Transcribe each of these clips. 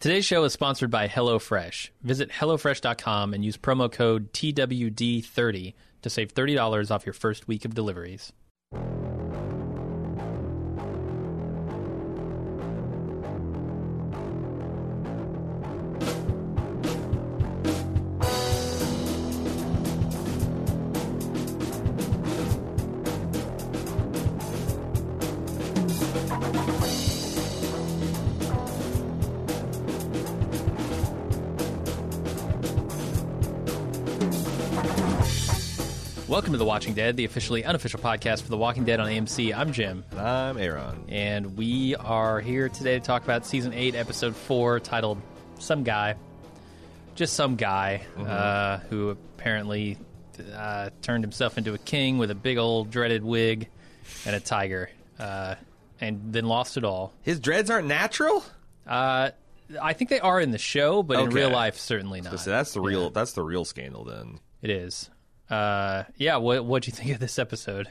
Today's show is sponsored by HelloFresh. Visit HelloFresh.com and use promo code TWD30 to save $30 off your first week of deliveries. Welcome to The Walking Dead, the officially unofficial podcast for The Walking Dead on AMC. I'm Jim. And I'm Aaron. And we are here today to talk about Season 8, Episode 4, titled Some Guy. Just some guy who apparently turned himself into a king with a big old dreaded wig and a tiger, and then lost it all. His dreads aren't natural? I think they are in the show, but in real life, certainly not. So that's the real, that's the real scandal, then. It is. Yeah, what'd you think of this episode?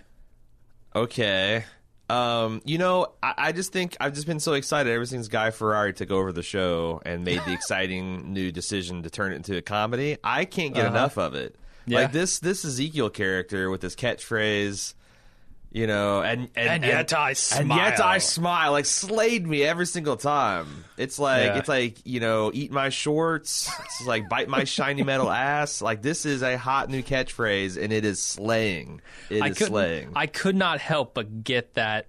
Okay. You know, I just think I've just been so excited ever since Guy Fieri took over the show and made the exciting new decision to turn it into a comedy. I can't get enough of it. Yeah. Like this Ezekiel character with this catchphrase, you know, and yet I smile. And yet I smile. Like, slayed me every single time. It's like, it's like, you know, eat my shorts. It's like, bite my shiny metal ass. Like, this is a hot new catchphrase, and it is slaying. I could not help but get that.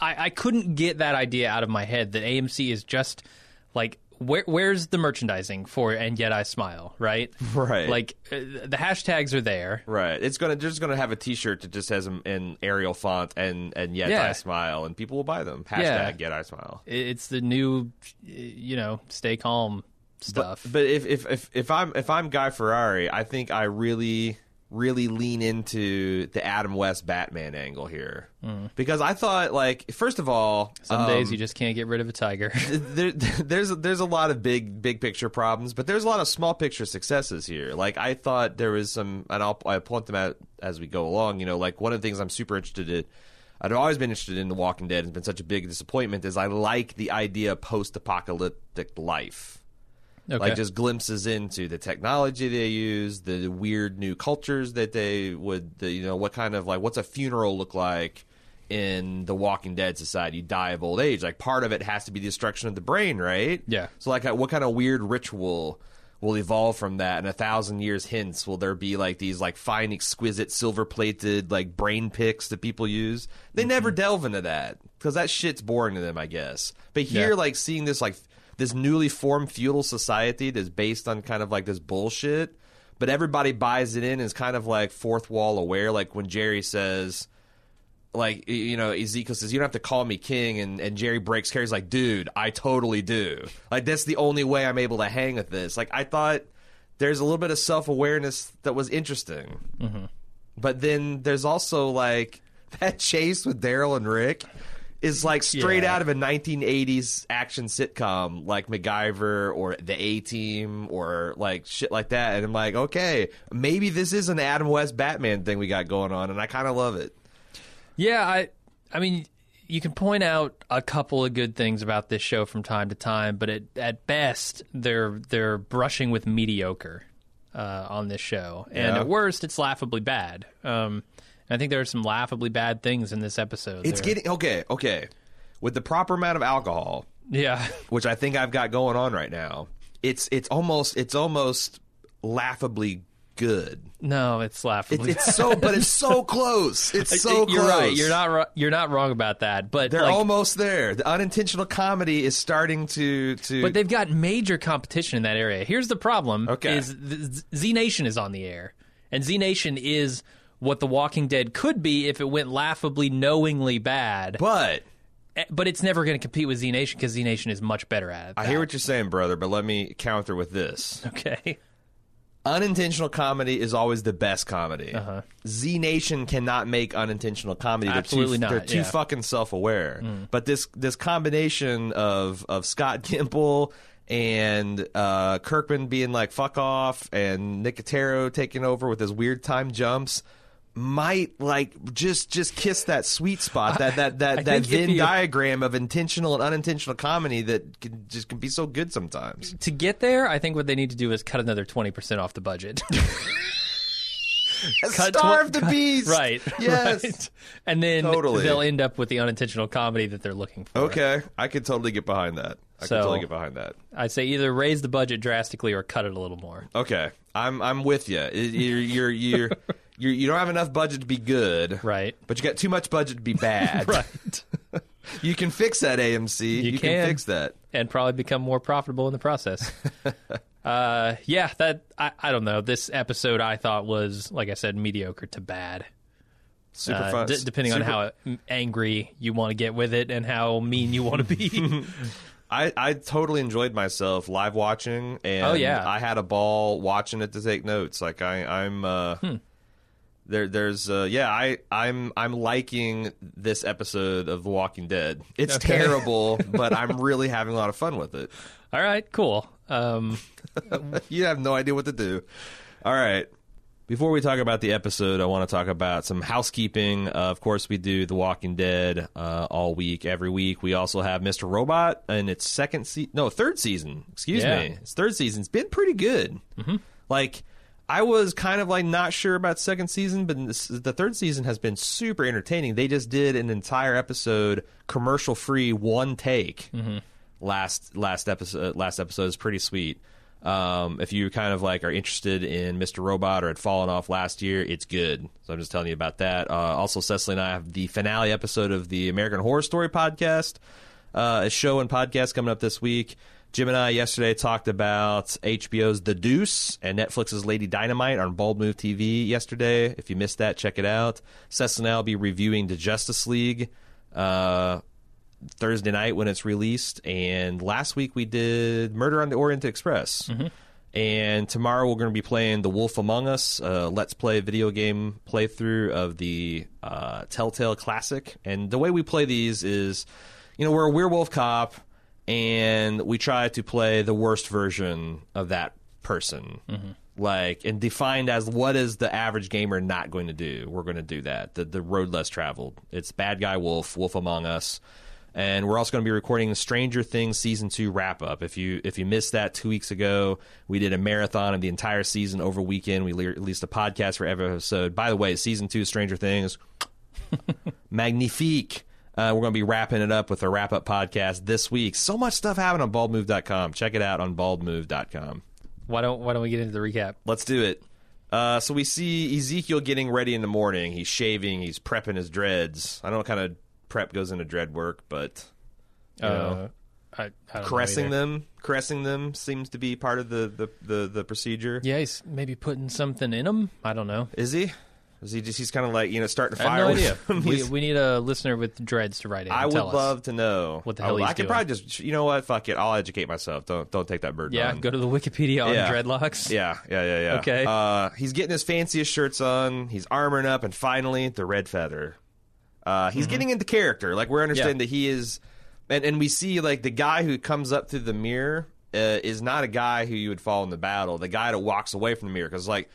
I couldn't get that idea out of my head that AMC is just, like, where's the merchandising for And Yet I Smile, right? Right. Like, the hashtags are there. Right. It's going to just going to have a T-shirt that just has an Arial font and Yet I Smile, and people will buy them. Hashtag Yet I Smile. It's the new, you know, stay calm stuff. But if I'm Guy Fieri, I think I really lean into the Adam West Batman angle here. Because I thought, like, first of all... Some days you just can't get rid of a tiger. there's a lot of big picture problems, but there's a lot of small picture successes here. Like, I thought there was some... And I'll point them out as we go along. You know, like, one of the things I'm super interested in... I've always been interested in The Walking Dead. It's been such a big disappointment is I like the idea of post-apocalyptic life. Okay. Like, just glimpses into the technology they use, the weird new cultures that they would, you know, what kind of, like, what's a funeral look like in the Walking Dead society? You die of old age. Like, part of it has to be destruction of the brain, right? Yeah. So, like, what kind of weird ritual will evolve from that? And 1,000 years hence, will there be, like, these, like, fine, exquisite, silver-plated, like, brain picks that people use? They never delve into that, because that shit's boring to them, I guess. But here, like, seeing this, like... This newly formed feudal society that's based on kind of like this bullshit, but everybody buys it in and is kind of like fourth wall aware. Like when Jerry says, like, you know, Ezekiel says, you don't have to call me king. And Jerry breaks Carrie's like, dude, I totally do. Like, that's the only way I'm able to hang with this. Like, I thought there's a little bit of self-awareness that was interesting. But then there's also like that chase with Daryl and Rick. Is like straight out of a 1980s action sitcom like MacGyver or The A-Team or like shit like that. And I'm like, okay, maybe this is an Adam West Batman thing we got going on, and I kind of love it. Yeah, I mean, you can point out a couple of good things about this show from time to time, but at best, they're brushing with mediocre on this show. And at worst, it's laughably bad. I think there are some laughably bad things in this episode. It's there. Okay. With the proper amount of alcohol, which I think I've got going on right now, it's almost laughably good. No, it's laughably. It's so, but it's so close. It's so close. You're right. You're not wrong about that. But they're like, almost there. The unintentional comedy is starting to. But they've got major competition in that area. Here's the problem: is Z Nation is on the air, and Z Nation is. What The Walking Dead could be if it went laughably, knowingly bad. But it's never going to compete with Z Nation because Z Nation is much better at it. I hear what you're saying, brother, but let me counter with this. Okay. Unintentional comedy is always the best comedy. Z Nation cannot make unintentional comedy. Absolutely not. They're too fucking self-aware. But this combination of Scott Gimple... And Kirkman being like, fuck off, and Nicotero taking over with his weird time jumps. might like just kiss that sweet spot, that Venn diagram of intentional and unintentional comedy that can be so good sometimes. To get there, I think what they need to do is cut another 20% off the budget. Starve the beast. Right. Yes. Right. And then they'll end up with the unintentional comedy that they're looking for. Okay. I could totally get behind that. I'd say either raise the budget drastically or cut it a little more. Okay. I'm with you. You don't have enough budget to be good. Right. But you got too much budget to be bad. Right. You can fix that, AMC. You can fix that. And probably become more profitable in the process. I don't know. This episode I thought was, like I said, mediocre to bad. Super fun. Depending on how angry you want to get with it and how mean you want to be. I totally enjoyed myself live watching, and I had a ball watching it to take notes. Like I'm liking this episode of The Walking Dead. It's terrible, but I'm really having a lot of fun with it. All right, cool. You have no idea what to do. All right. Before we talk about the episode, I want to talk about some housekeeping. Of course, we do The Walking Dead all week, every week. We also have Mr. Robot in its third season. Excuse me. Its third season's been pretty good. Mm-hmm. Like, I was kind of like not sure about second season, but the third season has been super entertaining. They just did an entire episode commercial-free, one take. Mm-hmm. Last episode is pretty sweet. If you kind of like are interested in Mr. Robot or had fallen off last year, it's good. So I'm just telling you about that. Also, Cecily and I have the finale episode of the American Horror Story podcast, a show and podcast coming up this week. Jim and I yesterday talked about HBO's The Deuce and Netflix's Lady Dynamite on Bold Move TV yesterday. If you missed that, check it out. Cecily and I will be reviewing the Justice League Thursday night when it's released, and last week we did Murder on the Orient Express. Mm-hmm. And tomorrow we're going to be playing The Wolf Among Us, Let's Play video game playthrough of the Telltale classic. And the way we play these is, we're a werewolf cop, and we try to play the worst version of that person. Mm-hmm. Like, and defined as what is the average gamer not going to do. We're going to do that. The road less traveled. It's Bad Guy Wolf Among Us. And we're also going to be recording the Stranger Things Season 2 wrap-up. If you missed that 2 weeks ago, we did a marathon of the entire season over weekend. We released a podcast for every episode. By the way, Season 2 Stranger Things, magnifique. We're going to be wrapping it up with a wrap-up podcast this week. So much stuff happening on baldmove.com. Check it out on baldmove.com. Why don't we get into the recap? Let's do it. So we see Ezekiel getting ready in the morning. He's shaving. He's prepping his dreads. I don't know what kind of prep goes into dread work, but I don't caressing them. Caressing them seems to be part of the procedure. Yeah, he's maybe putting something in them. I don't know. Is he? Is he just? He's kind of like starting to fire. I have no idea. We need a listener with dreads to write in. I would love to know what the hell he's doing. I could probably just fuck it. I'll educate myself. Don't take that burden. Yeah, on. Go to the Wikipedia on dreadlocks. Yeah. Okay. He's getting his fanciest shirts on. He's armoring up, and finally the red feather. He's mm-hmm. getting into character. Like, we're understanding that he is, and we see like the guy who comes up through the mirror is not a guy who you would follow in the battle. The guy that walks away from the mirror, because like,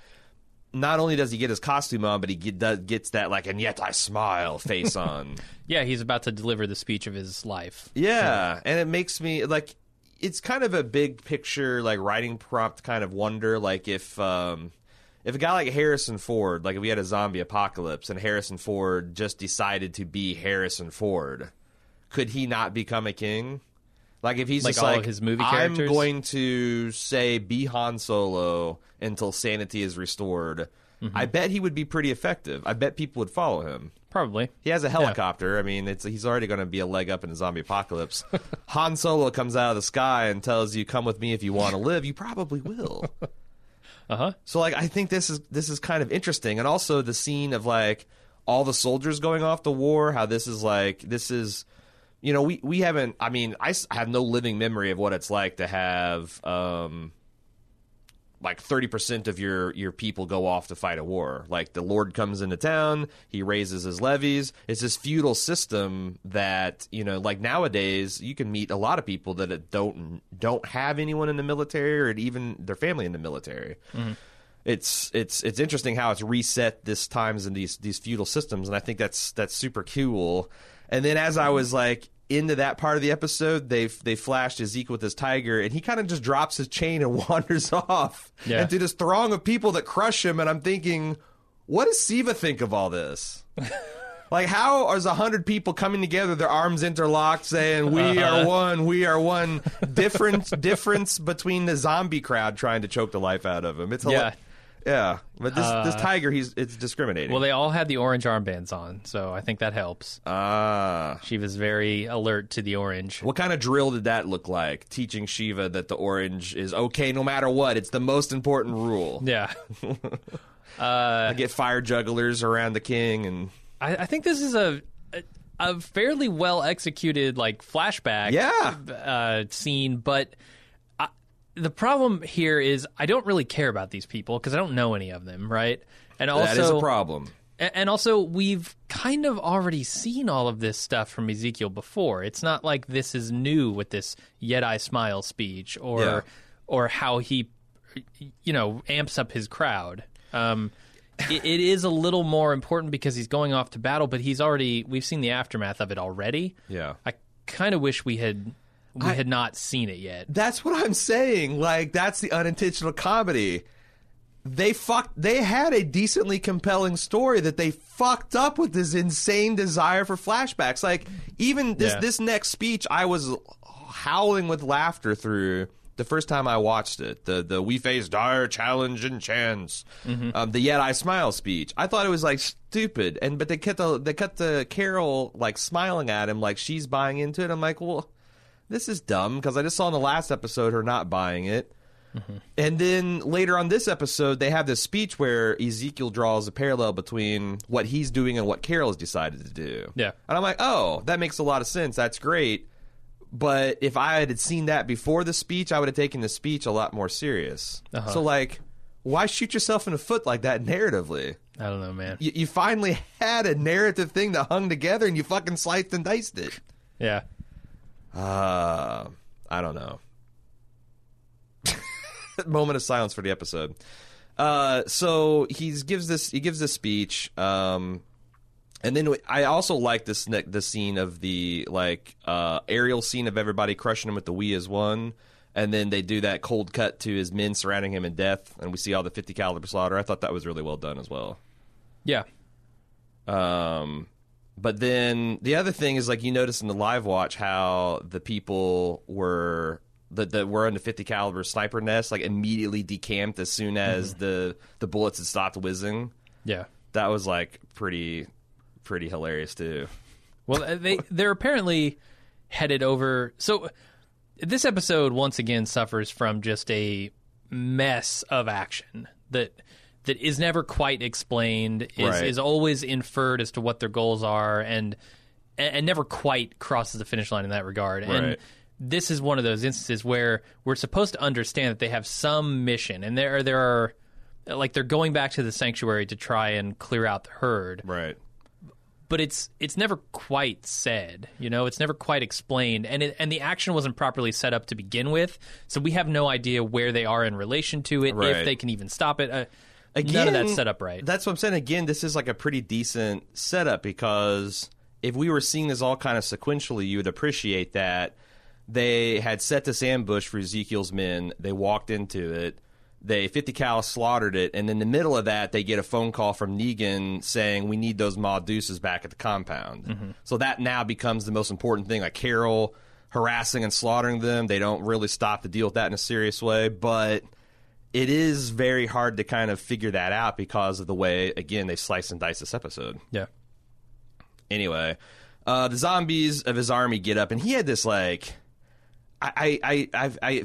not only does he get his costume on, but he gets that like, and yet I smile face on. Yeah, he's about to deliver the speech of his life. Yeah, and it makes me like, it's kind of a big picture like writing prompt kind of wonder, like if a guy like Harrison Ford, like if we had a zombie apocalypse and Harrison Ford just decided to be Harrison Ford, could he not become a king? Like if he's like just all like, of his movie characters? I'm going to say be Han Solo until sanity is restored. Mm-hmm. I bet he would be pretty effective. I bet people would follow him. Probably. He has a helicopter. I mean, he's already going to be a leg up in a zombie apocalypse. Han Solo comes out of the sky and tells you, come with me if you want to live. You probably will. Uh-huh. So like, I think this is kind of interesting, and also the scene of like all the soldiers going off to war, how this is we haven't, I mean, I have no living memory of what it's like to have like 30% of your people go off to fight a war. Like the Lord comes into town, he raises his levies. It's this feudal system that, like nowadays you can meet a lot of people that don't have anyone in the military or even their family in the military. Mm-hmm. it's interesting how it's reset this times in these feudal systems, and I think that's super cool. And then as I was like into that part of the episode, they flashed Ezekiel with his tiger, and he kind of just drops his chain and wanders off into this throng of people that crush him. And I'm thinking, what does Shiva think of all this? Like, how is 100 people coming together, their arms interlocked, saying, we are one, difference between the zombie crowd trying to choke the life out of him? It's but this tiger, it's discriminating. Well, they all had the orange armbands on, so I think that helps. Shiva's very alert to the orange. What kind of drill did that look like? Teaching Shiva that the orange is okay no matter what. It's the most important rule. Yeah. I get fire jugglers around the king, and I think this is a fairly well executed like flashback scene, but. The problem here is I don't really care about these people because I don't know any of them, right? And also, that is a problem. And also, we've kind of already seen all of this stuff from Ezekiel before. It's not like this is new with this Yeti smile speech or how he, amps up his crowd. It is a little more important because he's going off to battle, but we've seen the aftermath of it already. Yeah. I kind of wish we had not seen it yet. That's what I'm saying. Like, that's the unintentional comedy. They had a decently compelling story that they fucked up with this insane desire for flashbacks. Like, even this next speech, I was howling with laughter through the first time I watched it. The we face dire challenge and chance. Mm-hmm. The yet I smile speech. I thought it was like stupid, but they cut the Carol like smiling at him like she's buying into it. I'm like, well, this is dumb, because I just saw in the last episode her not buying it. Mm-hmm. And then later on this episode, they have this speech where Ezekiel draws a parallel between what he's doing and what Carol has decided to do. Yeah. And I'm like, oh, that makes a lot of sense. That's great. But if I had seen that before the speech, I would have taken the speech a lot more serious. Uh-huh. So, like, why shoot yourself in the foot like that narratively? I don't know, man. You finally had a narrative thing that hung together, and you fucking sliced and diced it. Yeah. I don't know. Moment of silence for the episode. So he gives this speech, and then I also like the scene of the like aerial scene of everybody crushing him with the "we as one," and then they do that cold cut to his men surrounding him in death, and we see all the 50 caliber slaughter. I thought that was really well done as well. Yeah. But then the other thing is, like, you notice in the live watch how the people that were in the 50 caliber sniper nest like immediately decamped as soon as the bullets had stopped whizzing. Yeah, that was like pretty hilarious too. Well, they're apparently headed over. So this episode once again suffers from just a mess of action that is never quite explained, is always inferred as to what their goals are, and never quite crosses the finish line in that regard. Right. And this is one of those instances where we're supposed to understand that they have some mission, and there are they're going back to the sanctuary to try and clear out the herd. Right. But it's never quite said, it's never quite explained, and the action wasn't properly set up to begin with, so we have no idea where they are in relation to it, if they can even stop it. Again, none of that's set up right. That's what I'm saying. Again, this is like a pretty decent setup, because if we were seeing this all kind of sequentially, you would appreciate that. They had set this ambush for Ezekiel's men. They walked into it. They 50 cal slaughtered it. And in the middle of that, they get a phone call from Negan saying, we need those Maw Deuces back at the compound. Mm-hmm. So that now becomes the most important thing. Like Carol harassing and slaughtering them. They don't really stop to deal with that in a serious way, but it is very hard to kind of figure that out because of the way, again, they slice and dice this episode. Yeah. Anyway, the zombies of his army get up, and he had this like, I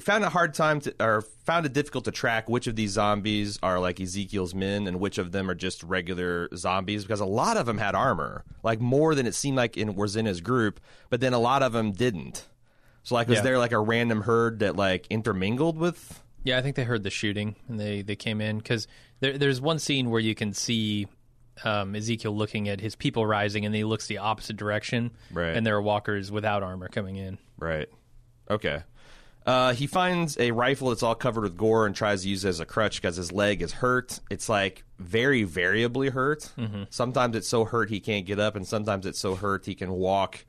found a hard time to, or found it difficult to track which of these zombies are like Ezekiel's men and which of them are just regular zombies, because a lot of them had armor, like more than it seemed like was in his group, but then a lot of them didn't. So like, was there like a random herd that like intermingled with? Yeah, I think they heard the shooting, and they came in, because there's one scene where you can see Ezekiel looking at his people rising, and he looks the opposite direction, and there are walkers without armor coming in. Right. Okay. He finds a rifle that's all covered with gore and tries to use it as a crutch because his leg is hurt. It's like very variably hurt. Mm-hmm. Sometimes it's so hurt he can't get up, and sometimes it's so hurt he can walk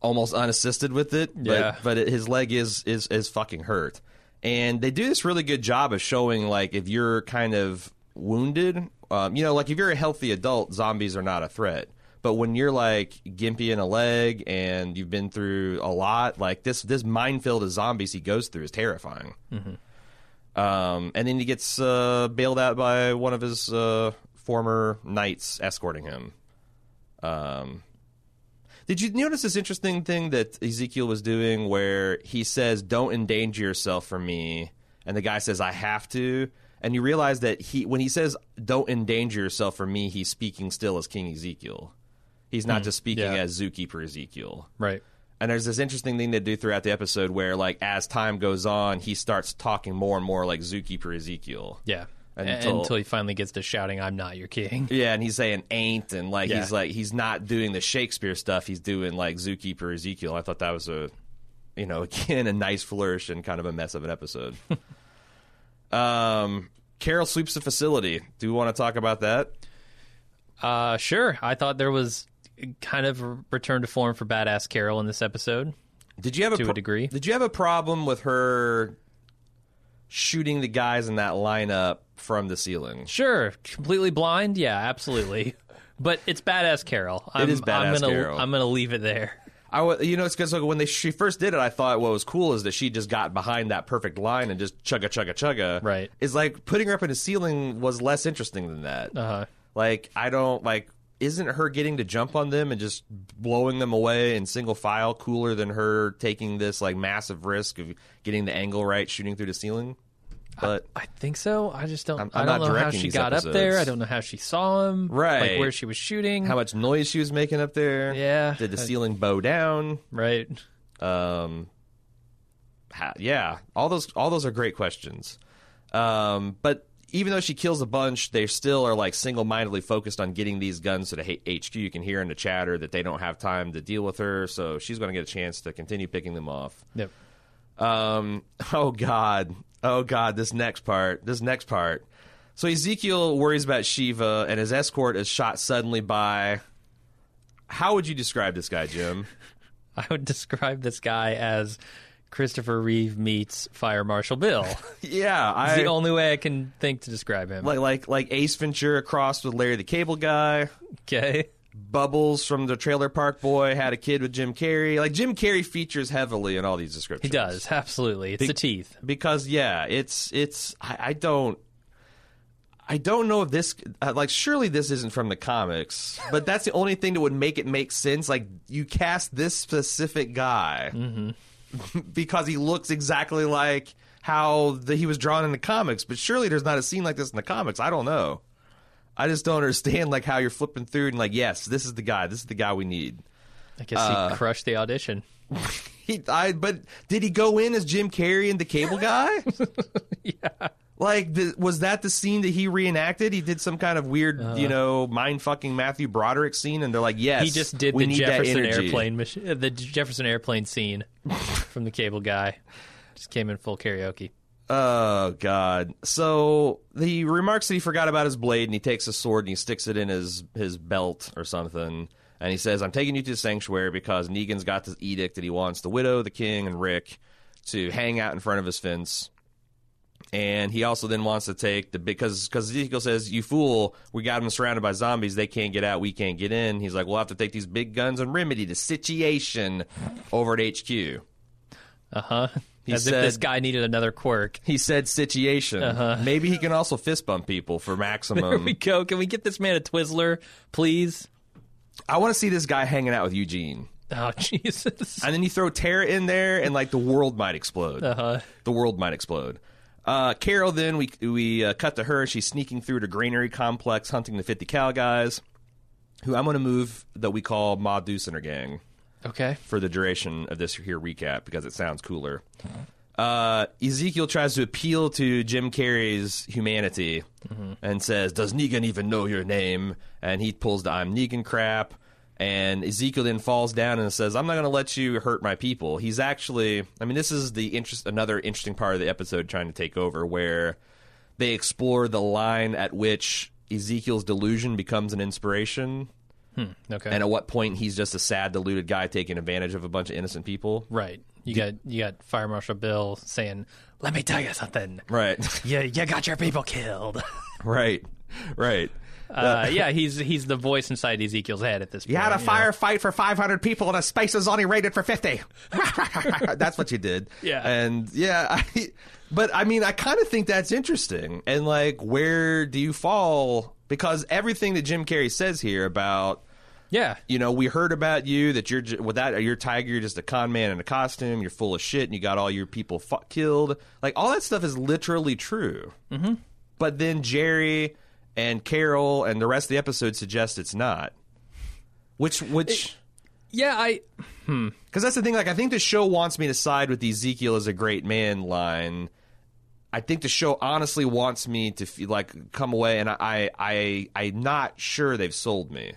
almost unassisted with it. Yeah. But his leg is fucking hurt. And they do this really good job of showing, like, if you're kind of wounded, you know, like if you're a healthy adult, zombies are not a threat. But when you're, like, gimpy in a leg and you've been through a lot, like, this minefield of zombies he goes through is terrifying. Mm-hmm. And then he gets bailed out by one of his former knights escorting him. Did you notice this interesting thing that Ezekiel was doing where he says, "Don't endanger yourself for me," and the guy says, "I have to"? And you realize that when he says, "Don't endanger yourself for me," he's speaking still as King Ezekiel. He's not just speaking as Zookeeper Ezekiel. Right. And there's this interesting thing they do throughout the episode where, like, as time goes on, he starts talking more and more like Zookeeper Ezekiel. Yeah. Until he finally gets to shouting, "I'm not your king." Yeah, and he's saying "ain't," and, like, he's like, he's not doing the Shakespeare stuff. He's doing, like, Zookeeper Ezekiel. I thought that was a, you know, again, a nice flourish and kind of a mess of an episode. Carol sweeps the facility. Do we want to talk about that? Sure. I thought there was kind of a return to form for badass Carol in this episode. Did you have a degree? Did you have a problem with her shooting the guys in that lineup from the ceiling? Sure. Completely blind? Yeah, absolutely. But it's badass Carol. It is badass Carol. I'm going to leave it there. You know, it's because, like, when she first did it, I thought what was cool is that she just got behind that perfect line and just chugga, chugga, chugga. Right. It's like putting her up in a ceiling was less interesting than that. Uh-huh. Like, isn't her getting to jump on them and just blowing them away in single file cooler than her taking this, like, massive risk of getting the angle right, shooting through the ceiling? But I think so. I just don't. I don't know how she got up there. I don't know how she saw him. Right, like where she was shooting, how much noise she was making up there. Yeah, did the ceiling bow down? Right. Yeah. All those are great questions. But even though she kills a bunch, they still are, like, single-mindedly focused on getting these guns to the HQ. You can hear in the chatter that they don't have time to deal with her, so she's going to get a chance to continue picking them off. Yep. Oh, God, this next part. So Ezekiel worries about Shiva, and his escort is shot suddenly by... How would you describe this guy, Jim? I would describe this guy as Christopher Reeve meets Fire Marshal Bill. Yeah. It's the only way I can think to describe him. Like Ace Ventura crossed with Larry the Cable Guy. Okay. Bubbles from the Trailer Park Boy had a kid with Jim Carrey. Like, Jim Carrey features heavily in all these descriptions. He does, absolutely. It's the teeth. Because, yeah, it's. I don't know if this, like, surely this isn't from the comics, but that's the only thing that would make it make sense. Like, you cast this specific guy because he looks exactly like how he was drawn in the comics, but surely there's not a scene like this in the comics. I don't know. I just don't understand, like, how you're flipping through and, like, yes, this is the guy. This is the guy we need. I guess he crushed the audition. But did he go in as Jim Carrey and the Cable Guy? Yeah. Like, was that the scene that he reenacted? He did some kind of weird, mind-fucking Matthew Broderick scene, and they're like, yes, he just did the Jefferson Airplane, the Jefferson Airplane scene from the Cable Guy. Just came in full karaoke. Oh, God. So he remarks that he forgot about his blade, and he takes a sword and he sticks it in his belt or something. And he says, "I'm taking you to the sanctuary because Negan's got this edict that he wants the widow, the king, and Rick to hang out in front of his fence." And he also then wants to take because Ezekiel says, "You fool, we got him surrounded by zombies. They can't get out. We can't get in." He's like, "We'll have to take these big guns and remedy the situation over at HQ." Uh-huh. As if this guy needed another quirk. He said situation. Uh-huh. Maybe he can also fist bump people for maximum. There we go. Can we get this man a Twizzler, please? I want to see this guy hanging out with Eugene. Oh, Jesus. And then you throw Tara in there, and, like, the world might explode. Uh-huh. The world might explode. Carol, then, we cut to her. She's sneaking through the granary complex, hunting the 50 Cal guys, who I'm going to move that we call Ma Deuce and her gang. Okay. For the duration of this here recap, because it sounds cooler. Ezekiel tries to appeal to Jim Carrey's humanity and says, "Does Negan even know your name?" And he pulls the "I'm Negan" crap. And Ezekiel then falls down and says, I'm not going to let you hurt my people. He's actually, I mean, this is the another interesting part of the episode trying to take over, where they explore the line at which Ezekiel's delusion becomes an inspiration. Okay. And at what point he's just a sad, deluded guy taking advantage of a bunch of innocent people. Right. You got Fire Marshal Bill saying, let me tell you something. Right. You got your people killed. Right. Right. He's the voice inside Ezekiel's head at this point. You had a firefight for 500 people and a space is only rated for 50. That's what you did. Yeah. And I kind of think that's interesting. And like, where do you fall? Because everything that Jim Carrey says here about, we heard about you, that you're Tiger, you're just a con man in a costume, you're full of shit, and you got all your people killed. Like, all that stuff is literally true. Mm-hmm. But then Jerry and Carol and the rest of the episode suggest it's not. Because that's the thing. Like, I think the show wants me to side with the Ezekiel is a great man line. I think the show honestly wants me to feel like come away, and I'm not sure they've sold me.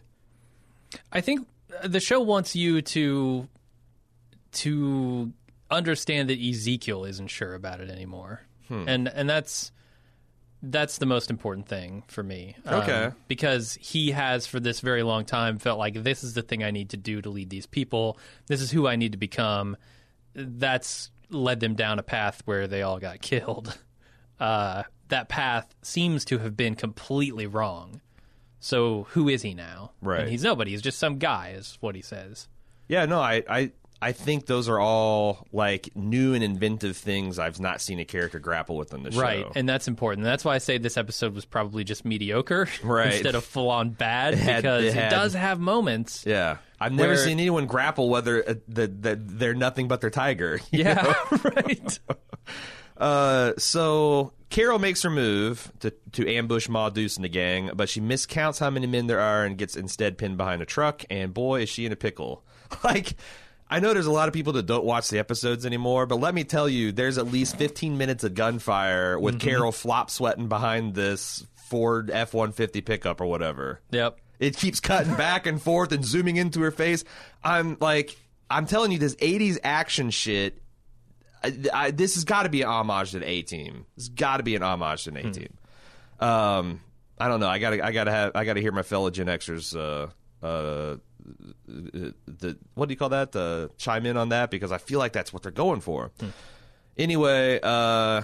I think the show wants you to understand that Ezekiel isn't sure about it anymore, and that's the most important thing for me. Okay. Because he has, for this very long time, felt like this is the thing I need to do to lead these people. This is who I need to become. That's led them down a path where they all got killed. That path seems to have been completely wrong. So who is he now? Right. And he's nobody. He's just some guy, is what he says. Yeah, no, I think those are all like new and inventive things I've not seen a character grapple with on the show. Right, and that's important. That's why I say this episode was probably just mediocre instead of full-on bad, because it does have moments. Yeah, I've never seen anyone grapple whether they're nothing but their tiger. Right. So Carol makes her move to ambush Ma Deuce and the gang, but she miscounts how many men there are and gets instead pinned behind a truck, and boy, is she in a pickle. Like, I know there's a lot of people that don't watch the episodes anymore, but let me tell you, there's at least 15 minutes of gunfire with Carol flop sweating behind this Ford F-150 pickup or whatever. Yep. It keeps cutting back and forth and zooming into her face. I'm telling you, this 80s action shit, this has got to be an homage to the A-Team. It's got to be an homage to the A-Team. I don't know. I gotta hear my fellow Gen Xers what do you call that? Chime in on that, because I feel like that's what they're going for. Anyway, man, I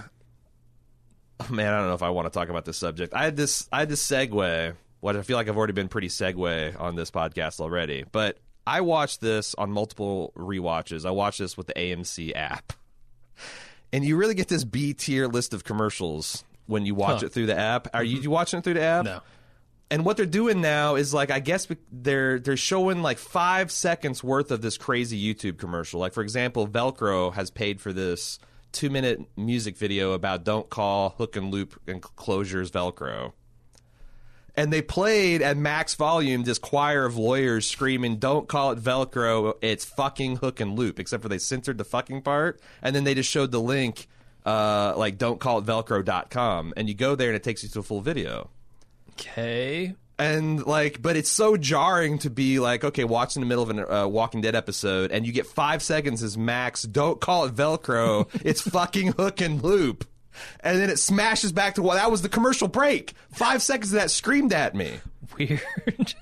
don't know if I want to talk about this subject. I had this segue, which I feel like I've already been pretty segue on this podcast already. But I watched this on multiple rewatches. I watched this with the AMC app, and you really get this B tier list of commercials when you watch it through the app. Are you watching it through the app? No. And what they're doing now is, like, I guess they're showing, like, 5 seconds worth of this crazy YouTube commercial. Like, for example, Velcro has paid for this 2-minute music video about don't call hook and loop and closures Velcro. And they played at max volume this choir of lawyers screaming, don't call it Velcro, it's fucking hook and loop. Except for they censored the fucking part. And then they just showed the link, like, don't call it Velcro.com. And you go there and it takes you to a full video. Okay. And, like, but it's so jarring to be, like, okay, watch in the middle of a Walking Dead episode, and you get 5 seconds as max, don't call it Velcro, it's fucking hook and loop. And then it smashes back to, well, that was the commercial break. 5 seconds of that screamed at me. Weird.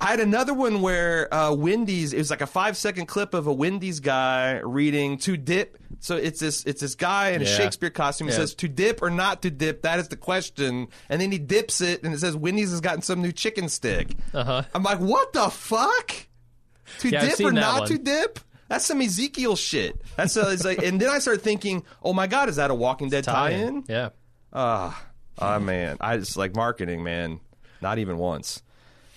I had another one where Wendy's, it was like a 5-second clip of a Wendy's guy reading to dip. So it's this guy in a Shakespeare costume who says, to dip or not to dip, that is the question. And then he dips it, and it says, Wendy's has gotten some new chicken stick. Uh-huh. I'm like, what the fuck? To dip or not to dip? That's some Ezekiel shit. That's it's like, and then I started thinking, oh my God, is that a Walking Dead tie-in? Yeah. Man, I just like marketing, man. Not even once.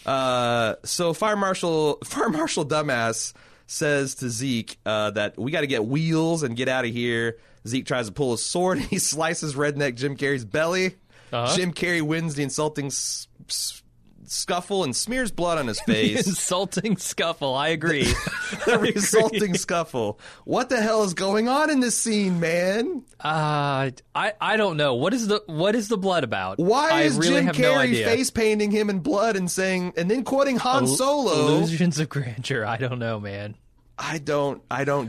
So Fire Marshal Dumbass says to Zeke that we got to get wheels and get out of here. Zeke tries to pull his sword. He slices redneck Jim Carrey's belly. Uh-huh. Jim Carrey wins the insulting scuffle and smears blood on his face. The insulting scuffle. I agree. The insulting scuffle. What the hell is going on in this scene, man? I don't know. What is the blood about? Why is really Jim Carrey face painting him in blood and saying, and then quoting Han Solo? Illusions of grandeur. I don't know, man. I don't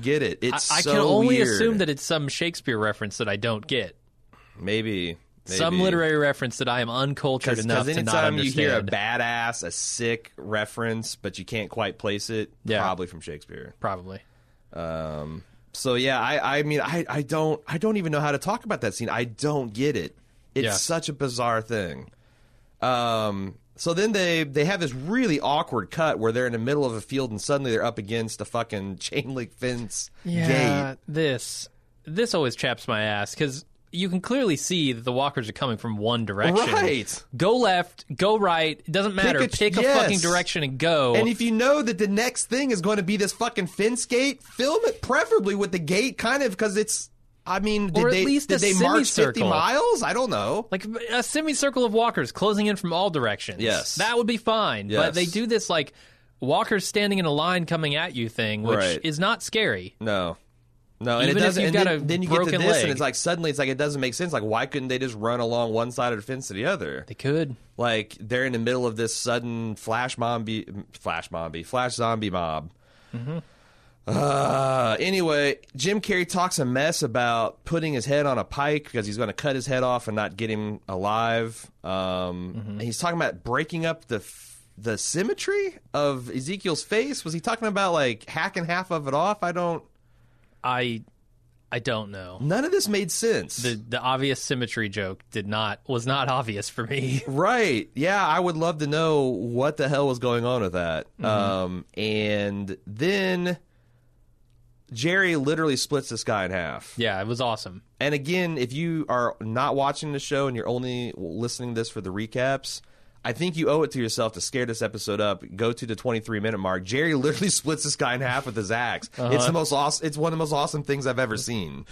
get it. It's I can only weird. Assume that it's some Shakespeare reference that I don't get. Maybe. Some literary reference that I am uncultured enough to not understand. Because anytime you hear a badass, a sick reference, but you can't quite place it, probably from Shakespeare. Probably. So yeah, I mean, I don't even know how to talk about that scene. I don't get it. It's such a bizarre thing. So then they have this really awkward cut where they're in the middle of a field and suddenly they're up against a fucking chain link fence gate. Yeah, this always chaps my ass because you can clearly see that the walkers are coming from one direction. Right. Go left, go right, it doesn't matter. Pick a fucking direction and go. And if you know that the next thing is going to be this fucking fence gate, film it preferably with the gate kind of because it's... I mean, did they march 50 miles? I don't know. Like a semicircle of walkers closing in from all directions. Yes. That would be fine. Yes. But they do this like walkers standing in a line coming at you thing, which is not scary. No. Even and it doesn't, if you've got then you get to this leg. And it's like suddenly it's like it doesn't make sense. Like why couldn't they just run along one side of the fence to the other? They could. Like they're in the middle of this sudden flash zombie mob. Mm-hmm. Anyway, Jim Carrey talks a mess about putting his head on a pike because he's going to cut his head off and not get him alive. And he's talking about breaking up the symmetry of Ezekiel's face. Was he talking about like hacking half of it off? I don't know. None of this made sense. The obvious symmetry joke was not obvious for me. Right. Yeah, I would love to know what the hell was going on with that. Mm-hmm. And then Jerry literally splits this guy in half. Yeah, it was awesome. And again, if you are not watching the show and you're only listening to this for the recaps, I think you owe it to yourself to scare this episode up. Go to the 23-minute mark. Jerry literally splits this guy in half with his axe. Uh-huh. It's one of the most awesome things I've ever seen.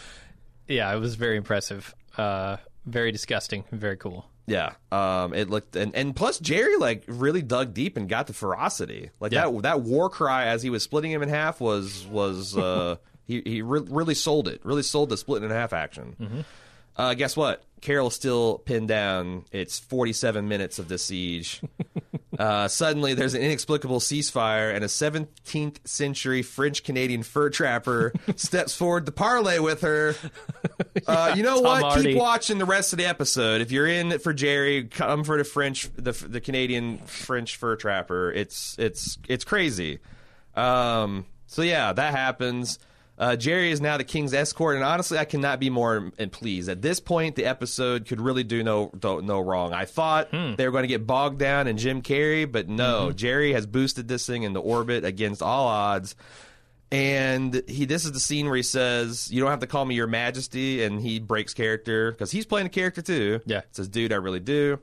Yeah, it was very impressive. Very disgusting. Very cool. Yeah, it looked and plus Jerry like really dug deep and got the ferocity that war cry as he was splitting him in half was he really sold it, really sold the splitting in half action. Mm-hmm. Guess what? Carol's still pinned down. It's 47 minutes of this siege. Suddenly there's an inexplicable ceasefire and a 17th century French-Canadian fur trapper steps forward to parlay with her. You know what? Keep watching the rest of the episode. If you're in for Jerry, come for the Canadian French fur trapper. It's crazy. So yeah, that happens. Jerry is now the king's escort, and honestly, I cannot be more pleased. At this point, the episode could really do no wrong. I thought they were going to get bogged down in Jim Carrey, but no. Mm-hmm. Jerry has boosted this thing into orbit against all odds. And this is the scene where he says, "You don't have to call me your majesty," and he breaks character, because he's playing a character too. Yeah. Says, "Dude, I really do."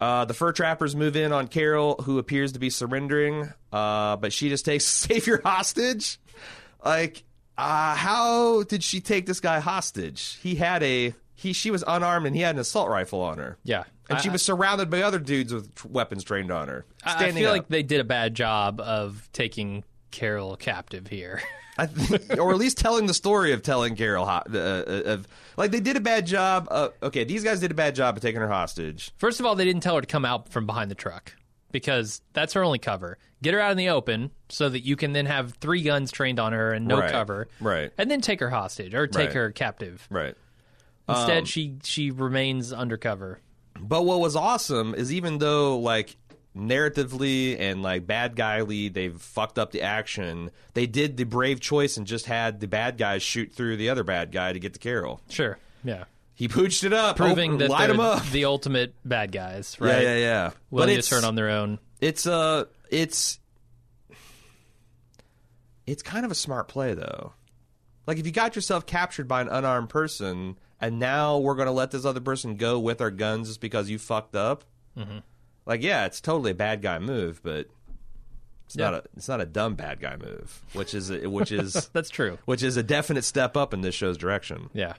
The fur trappers move in on Carol, who appears to be surrendering, but she just takes Savior hostage. Like... how did she take this guy hostage? She was unarmed and he had an assault rifle on her. Yeah. And she was surrounded by other dudes with weapons trained on her. I feel like they did a bad job of taking Carol captive here. Or at least telling the story of telling Carol. They did a bad job. Okay, these guys did a bad job of taking her hostage. First of all, they didn't tell her to come out from behind the truck. Because that's her only cover. Get her out in the open so that you can then have three guns trained on her and no cover. Right. And then take her hostage or take her captive. Right. Instead, she remains undercover. But what was awesome is even though, like, narratively and, like, bad guy-ly, they've fucked up the action, they did the brave choice and just had the bad guys shoot through the other bad guy to get to Carol. Sure. Yeah. He pooched it up, proving that they're the ultimate bad guys, right? Yeah. Willing to turn on their own. It's kind of a smart play, though. Like, if you got yourself captured by an unarmed person, and now we're going to let this other person go with our guns just because you fucked up. Mm-hmm. Like, yeah, it's totally a bad guy move, but it's not a dumb bad guy move, which is that's true, which is a definite step up in this show's direction. Yeah.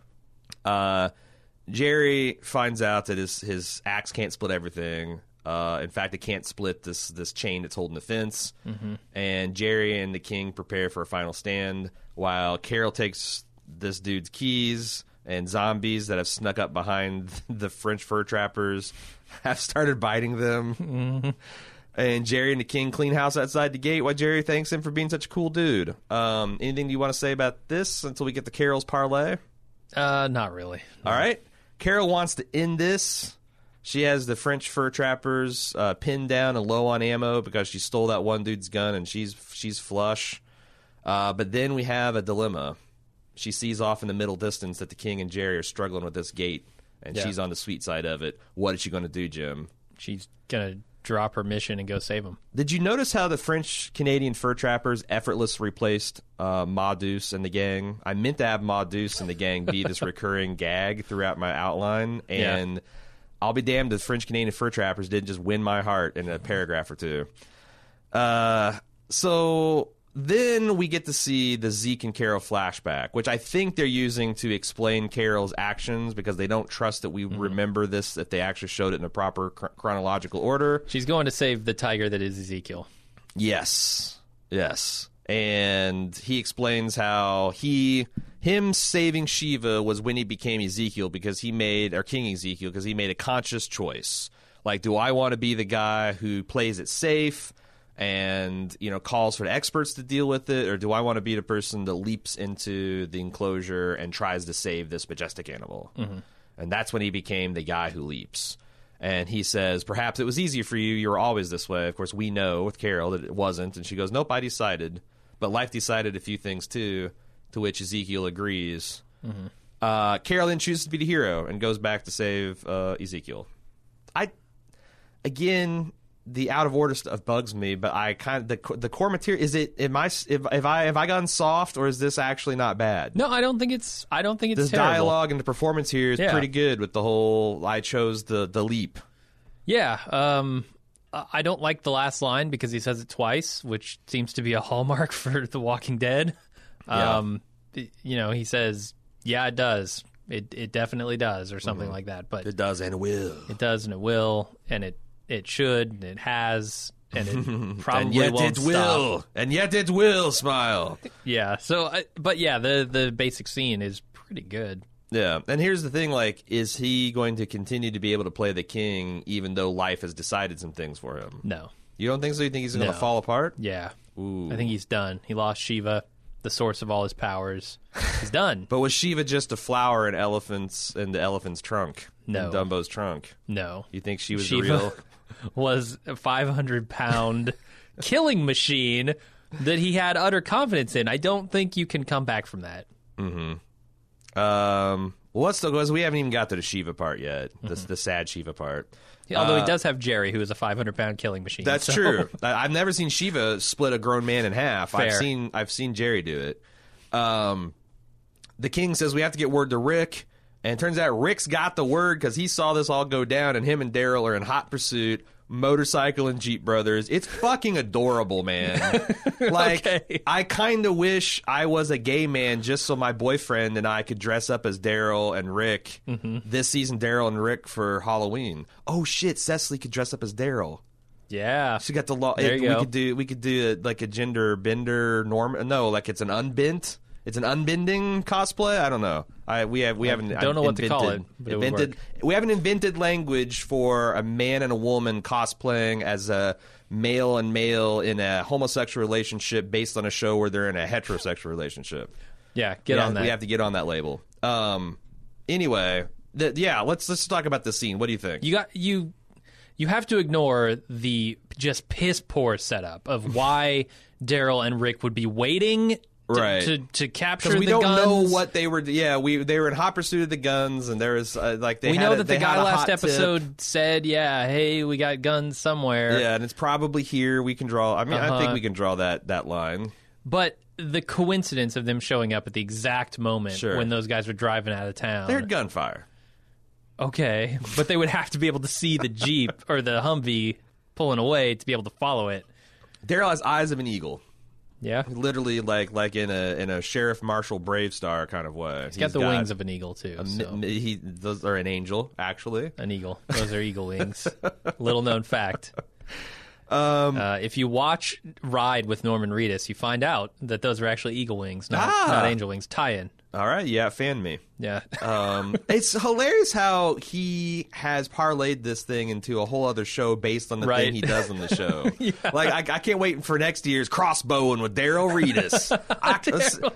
Jerry finds out that his axe can't split everything. In fact, it can't split this chain that's holding the fence. Mm-hmm. And Jerry and the King prepare for a final stand while Carol takes this dude's keys, and zombies that have snuck up behind the French fur trappers have started biting them. Mm-hmm. And Jerry and the King clean house outside the gate while Jerry thanks him for being such a cool dude. Anything you want to say about this until we get to Carol's parlay? Not really. No. All right. Carol wants to end this. She has the French fur trappers pinned down and low on ammo because she stole that one dude's gun and she's flush. But then we have a dilemma. She sees off in the middle distance that the King and Jerry are struggling with this gate, and she's on the sweet side of it. What is she going to do, Jim? She's going to drop her mission and go save them. Did you notice how the French-Canadian fur trappers effortlessly replaced Ma Deuce and the gang? I meant to have Ma Deuce and the gang be this recurring gag throughout my outline, and I'll be damned if French-Canadian fur trappers didn't just win my heart in a paragraph or two. Then we get to see the Zeke and Carol flashback, which I think they're using to explain Carol's actions because they don't trust that we remember this if they actually showed it in a proper chronological order. She's going to save the tiger that is Ezekiel. Yes. And he explains how him saving Shiva was when he became Ezekiel because he made, or King Ezekiel, because he made a conscious choice. Like, do I want to be the guy who plays it safe and, you know, calls for the experts to deal with it, or do I want to be the person that leaps into the enclosure and tries to save this majestic animal? Mm-hmm. And that's when he became the guy who leaps. And he says, perhaps it was easier for you. You were always this way. Of course, we know with Carol that it wasn't. And she goes, nope, I decided. But life decided a few things, too, to which Ezekiel agrees. Mm-hmm. Carol then chooses to be the hero and goes back to save Ezekiel. The out of order stuff bugs me, but I kind of the core material is it. Have I gotten soft, or is this actually not bad? No, I don't think it's. I don't think it's terrible. Dialogue and the performance here is pretty good with the whole. I chose the leap. Yeah, I don't like the last line because he says it twice, which seems to be a hallmark for The Walking Dead. Yeah. You know, he says, "Yeah, it does. It definitely does," or something like that. But it does and it will. It does and it will, and it. It should, it has, and it probably and yet won't it will. Stop. And yet it will smile. Yeah. The basic scene is pretty good. Yeah. And here's the thing, like, is he going to continue to be able to play the King even though life has decided some things for him? No. You don't think so? You think he's going to fall apart? Yeah. Ooh. I think he's done. He lost Shiva, the source of all his powers. He's done. But was Shiva just a flower in the elephant's trunk? No. In Dumbo's trunk? No. You think she was Shiva real? Was a 500-pound killing machine that he had utter confidence in. I don't think you can come back from that. Mm-hmm. Well, let's still go, because we haven't even got to the Shiva part yet, the sad Shiva part. Yeah, although he does have Jerry, who is a 500-pound killing machine. That's true. I've never seen Shiva split a grown man in half. Fair. I've seen Jerry do it. The King says we have to get word to Rick. And it turns out Rick's got the word because he saw this all go down, and him and Daryl are in hot pursuit, motorcycle and Jeep brothers. It's fucking adorable, man. Like, okay. I kind of wish I was a gay man just so my boyfriend and I could dress up as Daryl and Rick this season, Daryl and Rick for Halloween. Oh, shit, Cecily could dress up as Daryl. Yeah. She got the law. We could do like a gender bender norm. No, like it's an unbent. It's an unbending cosplay. I don't know. We haven't invented language for a man and a woman cosplaying as a male and male in a homosexual relationship based on a show where they're in a heterosexual relationship. Yeah, on that. We have to get on that label. Anyway, let's talk about this scene. What do you think? You have to ignore the just piss poor setup of why Daryl and Rick would be waiting. Right. To capture the guns. We don't know what they were... Yeah, they were in hot pursuit of the guns, and there was, like, they had a hot tip. We know that the guy last episode said, yeah, hey, we got guns somewhere. Yeah, and it's probably here. We can draw... I mean, I think we can draw that line. But the coincidence of them showing up at the exact moment when those guys were driving out of town... They heard gunfire. Okay, but they would have to be able to see the Jeep or the Humvee pulling away to be able to follow it. Daryl has eyes of an eagle. Yeah, literally like in a Sheriff Marshall Bravestar kind of way. He's got wings of an eagle too. Those are an angel, actually. An eagle. Those are eagle wings. Little known fact. If you watch Ride with Norman Reedus, you find out that those are actually eagle wings, not angel wings. Tie-in. All right, yeah, fan me. Yeah. It's hilarious how he has parlayed this thing into a whole other show based on the thing he does on the show. Yeah. Like, I can't wait for next year's crossbowing with Daryl Reedus. Daryl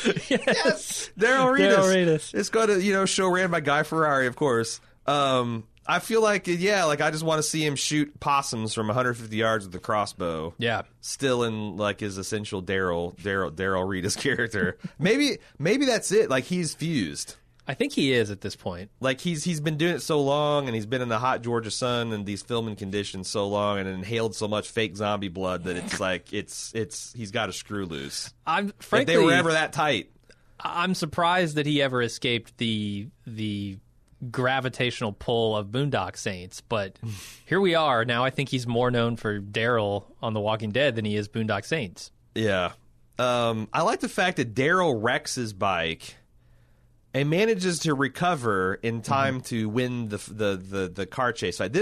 Reedus. Yes. Daryl Reedus. Daryl Reedus. It's got a show ran by Guy Fieri, of course. I feel like, I just want to see him shoot possums from 150 yards with a crossbow. Yeah. Still in, his essential Daryl Reedus character. Maybe that's it. He's fused. I think he is at this point. He's been doing it so long, and he's been in the hot Georgia sun and these filming conditions so long, and inhaled so much fake zombie blood that it's he's got a screw loose. Frankly, if they were ever that tight. I'm surprised that he ever escaped the gravitational pull of Boondock Saints, but here we are now. I think he's more known for Daryl on The Walking Dead than he is Boondock Saints. Yeah. I like the fact that Daryl wrecks his bike and manages to recover in time to win the car chase fight.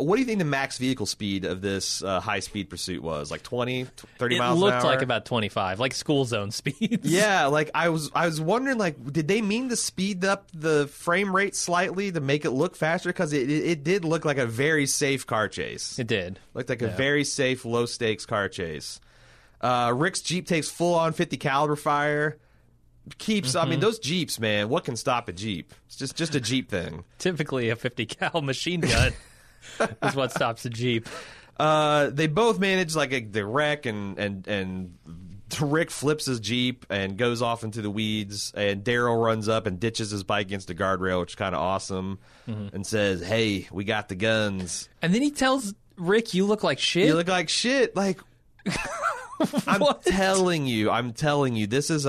What do you think the max vehicle speed of this high-speed pursuit was? 20, 30 miles an hour? It looked like about 25, like school zone speeds. Yeah, I was wondering, did they mean to speed up the frame rate slightly to make it look faster? Because it did look like a very safe car chase. It did. Looked like a very safe, low-stakes car chase. Rick's Jeep takes full-on 50 caliber fire. Those Jeeps, man, what can stop a Jeep? It's just a Jeep thing. Typically a 50 cal machine gun. Is what stops the Jeep. They both manage the wreck, and Rick flips his Jeep and goes off into the weeds, and Daryl runs up and ditches his bike against a guardrail, which is kind of awesome, and says, "Hey, we got the guns." And then he tells Rick, "You look like shit. You look like shit." I'm telling you, this is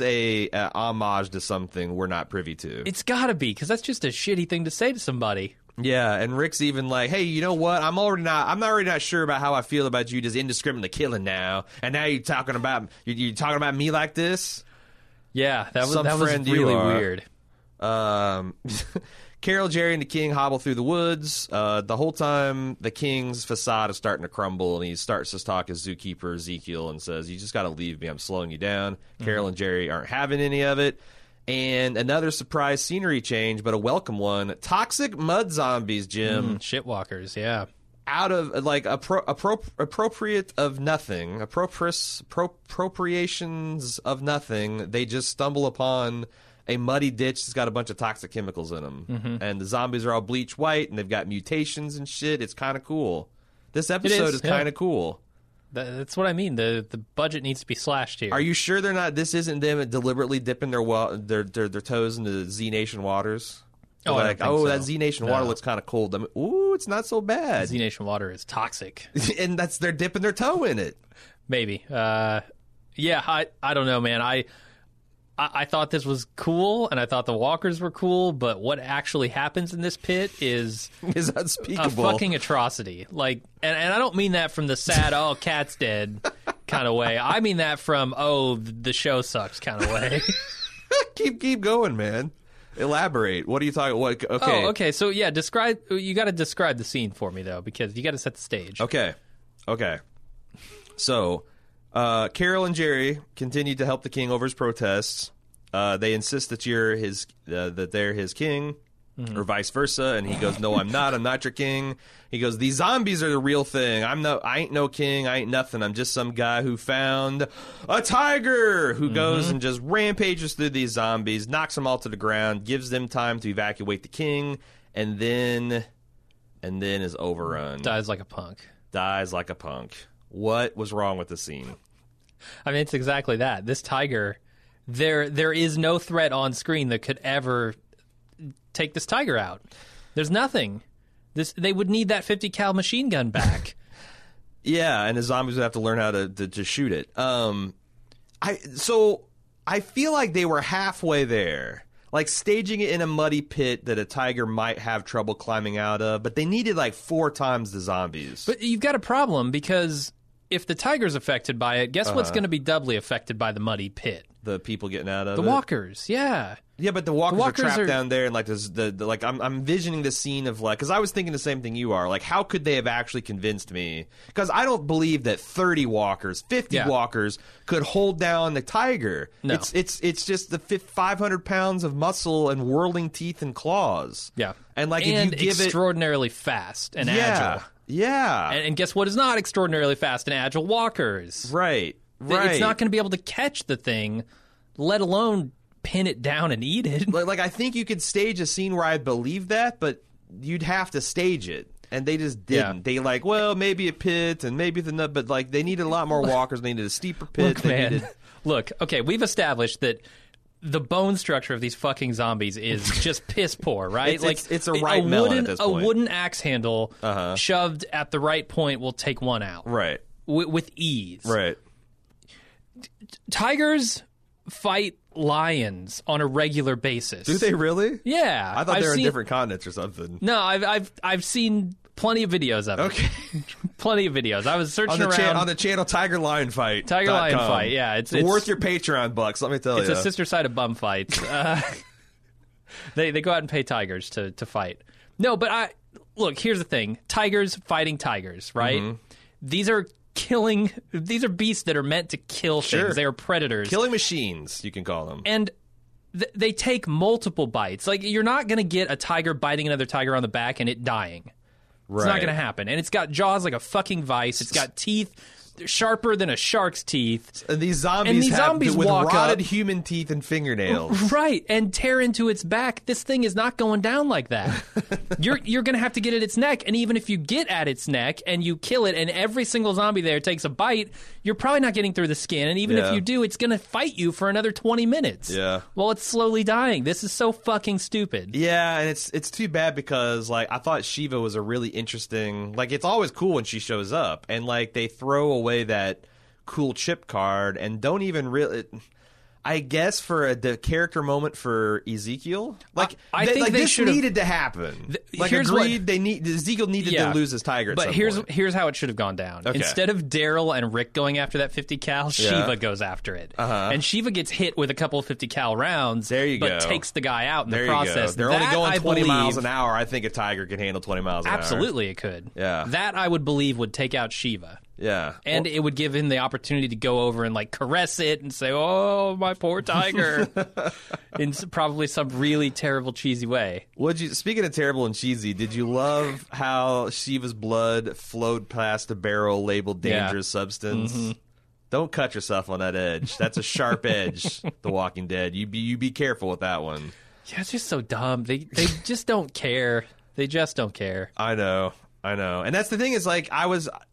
a homage to something we're not privy to. It's got to be, because that's just a shitty thing to say to somebody. Yeah, and Rick's even like, "Hey, you know what? I'm already not sure about how I feel about you just indiscriminately killing now. And now you're talking about me like this." Yeah, that was really weird. Carol, Jerry, and the King hobble through the woods. The whole time, the King's facade is starting to crumble, and he starts to talk to zookeeper Ezekiel and says, "You just got to leave me. I'm slowing you down." Carol and Jerry aren't having any of it. And another surprise scenery change, but a welcome one. Toxic mud zombies, Jim. Shitwalkers, yeah. Out of, appropriate of nothing. Appropriations of nothing. They just stumble upon a muddy ditch that's got a bunch of toxic chemicals in them. And the zombies are all bleach white, and they've got mutations and shit. It's kind of cool. This episode is kind of cool. That's what I mean. The budget needs to be slashed here. Are you sure they're not? This isn't them deliberately dipping their toes into Z Nation waters. Oh, that Z Nation water looks kind of cold. I mean, ooh, it's not so bad. Z Nation water is toxic, and they're dipping their toe in it. Maybe. I don't know, man. I thought this was cool, and I thought the walkers were cool, but what actually happens in this pit is unspeakable. A fucking atrocity. And I don't mean that from the sad, "Oh, cat's dead" kind of way. I mean that from, "Oh, the show sucks" kind of way. Keep going, man. Elaborate. What are you talking? What? Okay. Oh, okay. So yeah, describe. You got to describe the scene for me though, because you got to set the stage. Okay. So. Carol and Jerry continue to help the King over his protests. They insist that they're his king, or vice versa, and he goes, "No, I'm not. I'm not your king." He goes, "These zombies are the real thing. I ain't no king. I ain't nothing. I'm just some guy who found a tiger who goes and just rampages through these zombies, knocks them all to the ground, gives them time to evacuate the king, and then is overrun. Dies like a punk." What was wrong with the scene? I mean, it's exactly that. This tiger, there is no threat on screen that could ever take this tiger out. There's nothing. They would need that 50 cal machine gun back. Yeah, and the zombies would have to learn how to shoot it. I feel like they were halfway there. Staging it in a muddy pit that a tiger might have trouble climbing out of, but they needed 4 times the zombies. But you've got a problem because if the tiger's affected by it, guess what's going to be doubly affected by the muddy pit? The people getting out of it. The walkers, yeah. Yeah, but the walkers are trapped down there, and like this, like I'm envisioning the scene of like, because I was thinking the same thing you are. Like, how could they have actually convinced me? Because I don't believe that 30 walkers, 50 walkers could hold down the tiger. No, it's just the 500 pounds of muscle and whirling teeth and claws. Yeah, and like and if you give extraordinarily fast and agile. Yeah, and guess what is not extraordinarily fast and agile? Walkers. Right. It's not going to be able to catch the thing, let alone pin it down and eat it. Like, I think you could stage a scene where I believe that, but you'd have to stage it. And they just didn't. Yeah. They like, well, maybe a pit and maybe the nut, but like they needed a lot more walkers. They needed a steeper pit. Look, okay, we've established that the bone structure of these fucking zombies is just piss poor, right? it's a ripe melon at this point. A wooden axe handle shoved at the right point will take one out. Right. With ease. Right. Tigers fight lions on a regular basis. Do they really? Yeah. I thought they were in different continents or something. No, I've seen plenty of videos of it. Okay. Plenty of videos. I was searching around. On the channel Tiger Lion Fight. Tiger Lion Fight, yeah. It's worth your Patreon bucks, let me tell you. It's a sister side of bum fights. They go out and pay tigers to fight. No, but here's the thing. Tigers fighting tigers, right? Mm-hmm. These are beasts that are meant to kill things. Sure. They are predators. Killing machines, you can call them. And they take multiple bites. Like, you're not going to get a tiger biting another tiger on the back and it dying. Right. It's not going to happen. And it's got jaws like a fucking vice. It's got teeth sharper than a shark's teeth. And these zombies with rotted human teeth and fingernails. Right, and tear into its back. This thing is not going down like that. You're going to have to get at its neck, and even if you get at its neck and you kill it and every single zombie there takes a bite, you're probably not getting through the skin, and even if you do, it's going to fight you for another 20 minutes. Yeah. While it's slowly dying. This is so fucking stupid. Yeah, and it's too bad because like I thought Shiva was a really interesting, like it's always cool when she shows up, and like they throw away that cool chip card and don't even really, I guess, for the character moment for Ezekiel. Like I think like they this needed to happen. Ezekiel needed to lose his tiger at some point. But here's how it should have gone down. Okay. Instead of Daryl and Rick going after that 50 cal, Shiva goes after it. Uh-huh. And Shiva gets hit with a couple of 50 cal rounds, but takes the guy out in the process. They're only going 20 miles an hour. I think a tiger can handle 20 miles an hour. Absolutely it could. Yeah. That I would believe would take out Shiva. Yeah. And it would give him the opportunity to go over and like caress it and say, "Oh, my poor tiger." In probably some really terrible cheesy way. Speaking of terrible and cheesy, did you love how Shiva's blood flowed past a barrel labeled dangerous substance? Mm-hmm. Don't cut yourself on that edge. That's a sharp edge, The Walking Dead. You be careful with that one. Yeah, it's just so dumb. They just don't care. They just don't care. I know. And that's the thing is, like,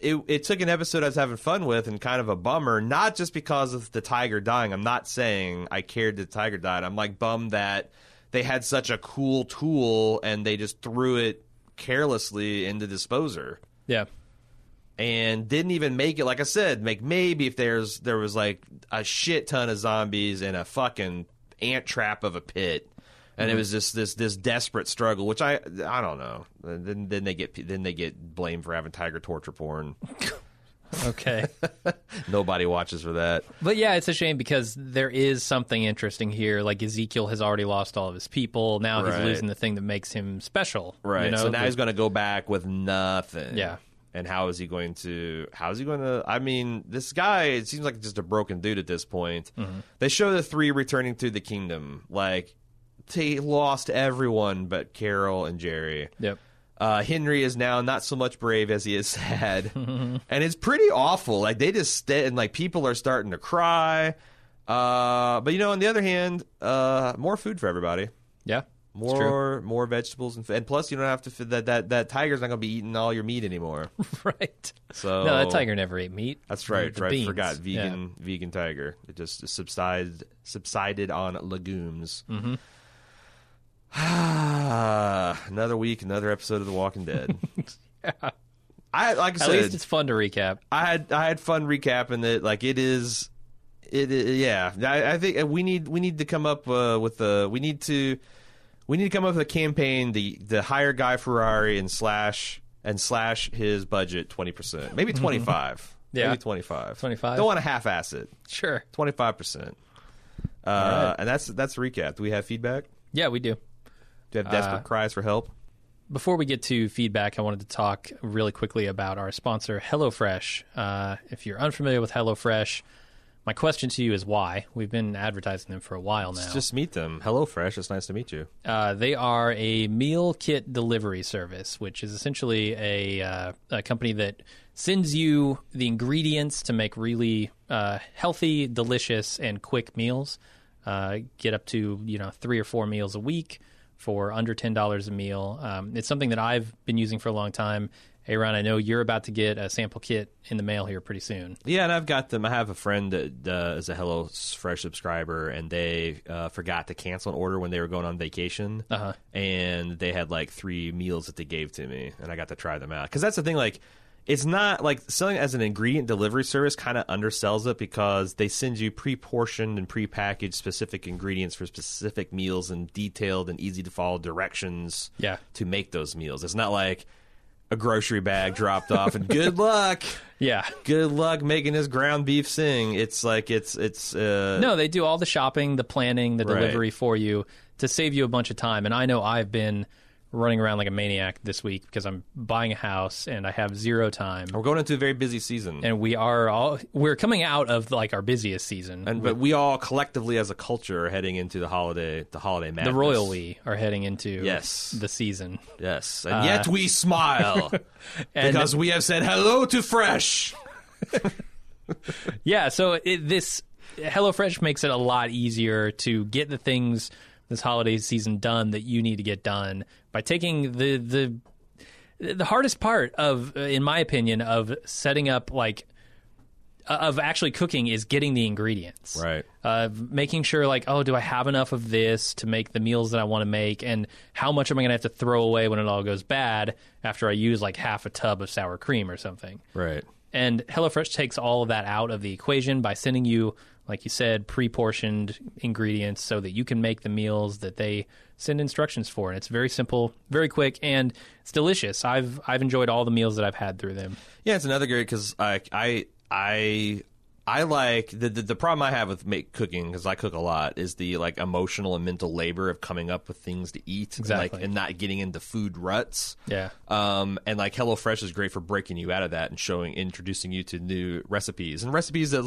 it took an episode I was having fun with and kind of a bummer, not just because of the tiger dying. I'm not saying I cared that the tiger died. I'm, like, bummed that they had such a cool tool and they just threw it carelessly in the disposer. Yeah. And didn't even make it, like I said, maybe if there was, like, a shit ton of zombies in a fucking ant trap of a pit. And it was just this desperate struggle, which I don't know. Then they get blamed for having tiger torture porn. Okay. Nobody watches for that. But yeah, it's a shame because there is something interesting here. Like Ezekiel has already lost all of his people. Now he's losing the thing that makes him special. Right. You know? So now he's going to go back with nothing. Yeah. And how is he going to, I mean, this guy, it seems like just a broken dude at this point. Mm-hmm. They show the three returning to the kingdom. Like, he lost everyone but Carol and Jerry. Yep. Henry is now not so much brave as he is sad. And it's pretty awful. Like, they just and like people are starting to cry. But, you know, on the other hand, more food for everybody. Yeah. More vegetables and plus you don't have to that tiger's not going to be eating all your meat anymore. Right. So no, that tiger never ate meat. That's right. I forgot vegan tiger. It just subsided on legumes. Mm-hmm. Another week, another episode of The Walking Dead. Yeah. At least it's fun to recap. I had fun recapping it. Like it is. I think we need to come up with a campaign to hire Guy Ferrari and slash his budget 20%, maybe 25%. Yeah. Maybe 25. 25? Don't want to half-ass it. Sure. 25%. Right. And that's recap. Do we have feedback? Yeah, we do. Do you have desperate cries for help? Before we get to feedback, I wanted to talk really quickly about our sponsor, HelloFresh. If you're unfamiliar with HelloFresh, my question to you is why. We've been advertising them for a while now. Let's just meet them. HelloFresh, it's nice to meet you. They are a meal kit delivery service, which is essentially a company that sends you the ingredients to make really healthy, delicious, and quick meals. Get up to 3 or 4 meals a week for under $10 a meal. It's something that I've been using for a long time. Hey, Ron, I know you're about to get a sample kit in the mail here pretty soon. Yeah, and I've got them. I have a friend that is a HelloFresh subscriber, and they forgot to cancel an order when they were going on vacation. Uh-huh. And they had, 3 meals that they gave to me, and I got to try them out. Because that's the thing, it's not selling it as an ingredient delivery service kind of undersells it, because they send you pre-portioned and pre-packaged specific ingredients for specific meals and detailed and easy to follow directions to make those meals. It's not like a grocery bag dropped off and good luck. Yeah. Good luck making this ground beef sing. It's no, they do all the shopping, the planning, the delivery for you to save you a bunch of time. And I know I've been running around like a maniac this week because I'm buying a house and I have zero time. We're going into a very busy season. And we're coming out of our busiest season. But we all collectively as a culture are heading into the holiday madness. The royal we are heading into the season. Yes. And yet we smile because we have said hello to fresh. Yeah, so this HelloFresh makes it a lot easier to get the things this holiday season done that you need to get done by taking the hardest part of, in my opinion, of setting up of actually cooking is getting the ingredients. Right. Making sure do I have enough of this to make the meals that I want to make, and how much am I going to have to throw away when it all goes bad after I use half a tub of sour cream or something. Right. And HelloFresh takes all of that out of the equation by sending you, like you said, pre-portioned ingredients so that you can make the meals that they send instructions for. And it's very simple, very quick, and it's delicious. I've enjoyed all the meals that I've had through them. Yeah, it's another great, because I like the problem I have with cooking, because I cook a lot, is the emotional and mental labor of coming up with things to eat, exactly, and not getting into food ruts. Yeah. And HelloFresh is great for breaking you out of that and introducing you to new recipes and recipes that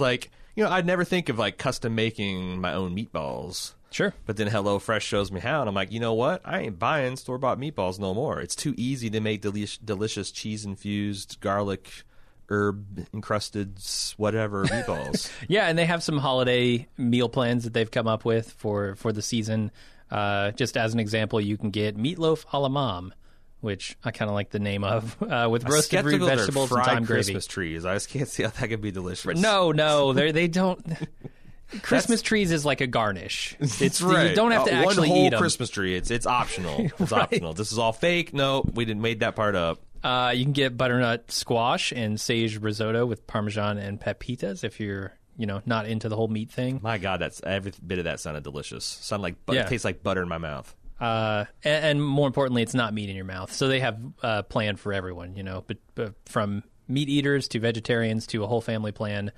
I'd never think of custom making my own meatballs. Sure. But then HelloFresh shows me how, and I'm like, you know what? I ain't buying store-bought meatballs no more. It's too easy to make delicious cheese-infused garlic herb encrusted whatever meatballs. Yeah, and they have some holiday meal plans that they've come up with for the season. Just as an example, you can get meatloaf a la mom, which I kind of like the name of, with roasted root vegetables and thyme gravy. Christmas trees. I just can't see how that could be delicious. No, they don't. Christmas trees is like a garnish. It's right. You don't have to actually eat them. One whole Christmas tree. It's optional. It's right. Optional. This is all fake. No, we didn't made that part up. You can get butternut squash and sage risotto with Parmesan and pepitas if you're, not into the whole meat thing. My God, that's every bit of that sounded delicious. It tastes like butter in my mouth. And more importantly, it's not meat in your mouth. So they have a plan for everyone, but from meat eaters to vegetarians to a whole family plan.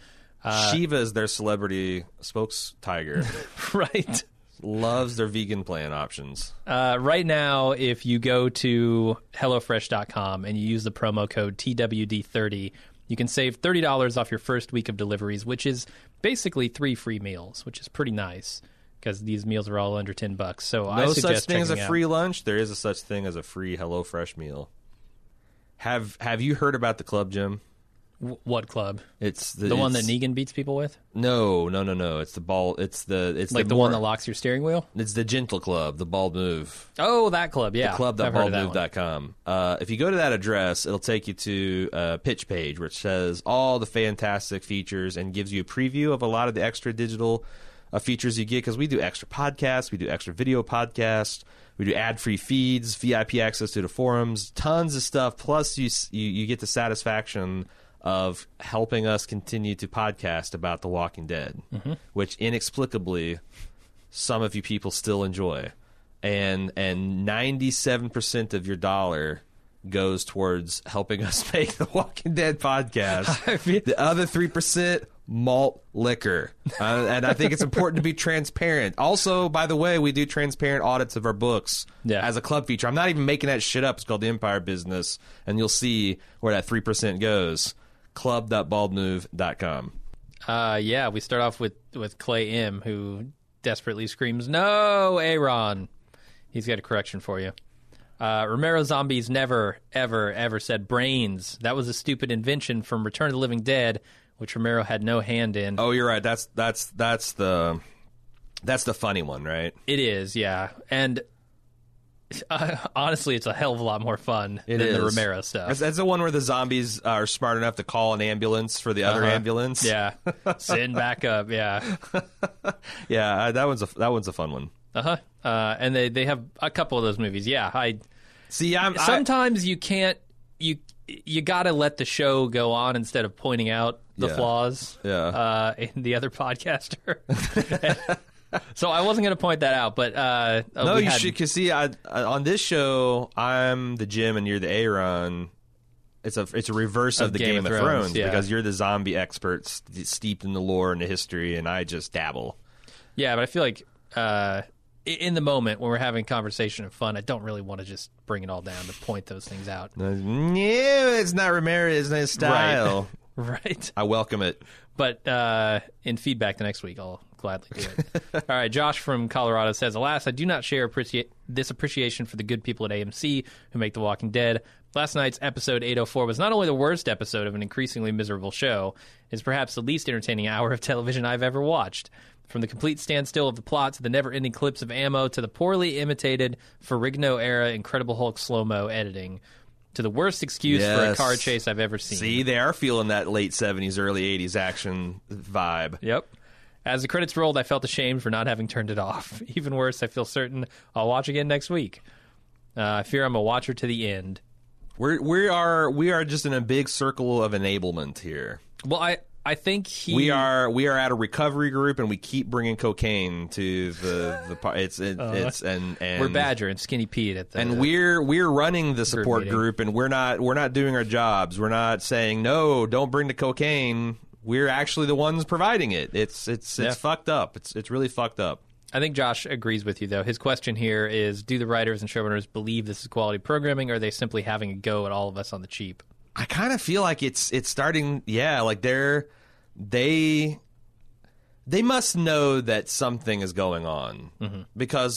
Shiva is their celebrity spokes tiger. Right. Loves their vegan plan options. Right now, if you go to HelloFresh.com and you use the promo code TWD30, you can save $30 off your first week of deliveries, which is basically 3 free meals, which is pretty nice because these meals are all under $10. So I suggest such thing as a free lunch. There is a such thing as a free HelloFresh meal. Have you heard about the club, Jim? What club? It's the one that Negan beats people with? No. It's the ball. It's the one that locks your steering wheel. It's the Gentle Club, the bald move. Oh, that club. Yeah, the club.baldmove.com. If you go to that address, it'll take you to a pitch page which says all the fantastic features and gives you a preview of a lot of the extra digital features you get, because we do extra podcasts, we do extra video podcasts. We do ad-free feeds, VIP access to the forums, tons of stuff. Plus, you get the satisfaction of helping us continue to podcast about The Walking Dead, mm-hmm. which inexplicably some of you people still enjoy. And 97% of your dollar goes towards helping us make the Walking Dead podcast. I mean, the other 3%, malt liquor. And I think it's important to be transparent. Also, by the way, we do transparent audits of our books as a club feature. I'm not even making that shit up. It's called The Empire Business, and you'll see where that 3% goes. club.baldmove.com. Yeah, we start off with Clay M, who desperately screams, "No, Aaron." He's got a correction for you. Romero Zombies never, ever, ever said brains. That was a stupid invention from Return of the Living Dead, which Romero had no hand in. Oh, you're right. That's the funny one, right? It is, yeah. And honestly, it's a hell of a lot more fun than the Romero stuff. That's the one where the zombies are smart enough to call an ambulance for the other ambulance. Yeah, send backup. Yeah, yeah. That one's a fun one. Uh-huh. And they have a couple of those movies. Yeah, I see. You gotta let the show go on instead of pointing out the flaws. Yeah. In the other podcaster. So I wasn't going to point that out, but no, you should, because see, I on this show, I'm the Jim and you're the Aaron. It's a reverse of the Game of Thrones because you're the zombie experts steeped in the lore and the history, and I just dabble. Yeah, but I feel like in the moment when we're having conversation and fun, I don't really want to just bring it all down to point those things out. No, it's not Romero, it's not his style. Right. Right. I welcome it. But in feedback the next week, I'll gladly do it. All right, Josh from Colorado says, "Alas, I do not share this appreciation for the good people at AMC who make The Walking Dead. Last night's episode 804 was not only the worst episode of an increasingly miserable show, it's perhaps the least entertaining hour of television I've ever watched. From the complete standstill of the plot to the never-ending clips of ammo to the poorly imitated Ferrigno-era Incredible Hulk slow-mo editing, to the worst excuse for a car chase I've ever seen." See, they are feeling that late 70s, early 80s action vibe. Yep. "As the credits rolled, I felt ashamed for not having turned it off. Even worse, I feel certain I'll watch again next week. I fear I'm a watcher to the end." We are just in a big circle of enablement here. Well, I think we are at a recovery group, and we keep bringing cocaine to the it's and we're Badger and Skinny Pete at the, and we're running the support group, and we're not doing our jobs. We're not saying no, don't bring the cocaine. We're actually the ones providing it. It's fucked up. It's really fucked up. I think Josh agrees with you, though. His question here is, do the writers and showrunners believe this is quality programming, or are they simply having a go at all of us on the cheap? I kind of feel like it's starting, like they must know that something is going on, because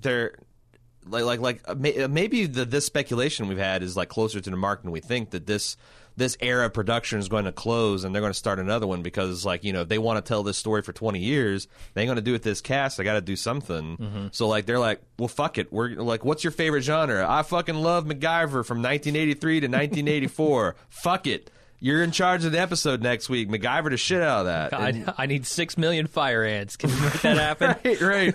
they're maybe this speculation we've had is like closer to the mark than we think, that this era of production is going to close and they're going to start another one, because if they want to tell this story for 20 years, they ain't going to do it this cast. They got to do something. So they're like, well, fuck it. We're like, what's your favorite genre? I fucking love MacGyver from 1983 to 1984. Fuck it. You're in charge of the episode next week. MacGyver the shit out of that. I need 6 million fire ants. Can you make that happen? Right.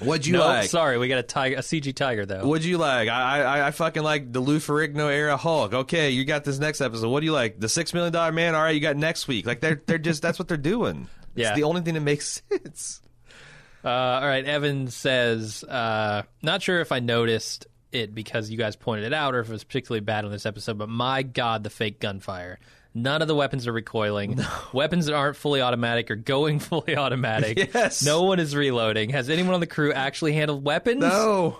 What'd you like? Sorry, we got a CG tiger, though. What'd you like? I fucking like the Lou Ferrigno-era Hulk. Okay, you got this next episode. What do you like? The $6 Million Man? All right, you got next week. Like, they're just, that's what they're doing. It's the only thing that makes sense. All right, Evan says, not sure if I noticed it because you guys pointed it out or if it was particularly bad on this episode, but my God, the fake gunfire. None of the weapons are recoiling. No. Weapons that aren't fully automatic are going fully automatic. Yes. No one is reloading. Has anyone on the crew actually handled weapons? No.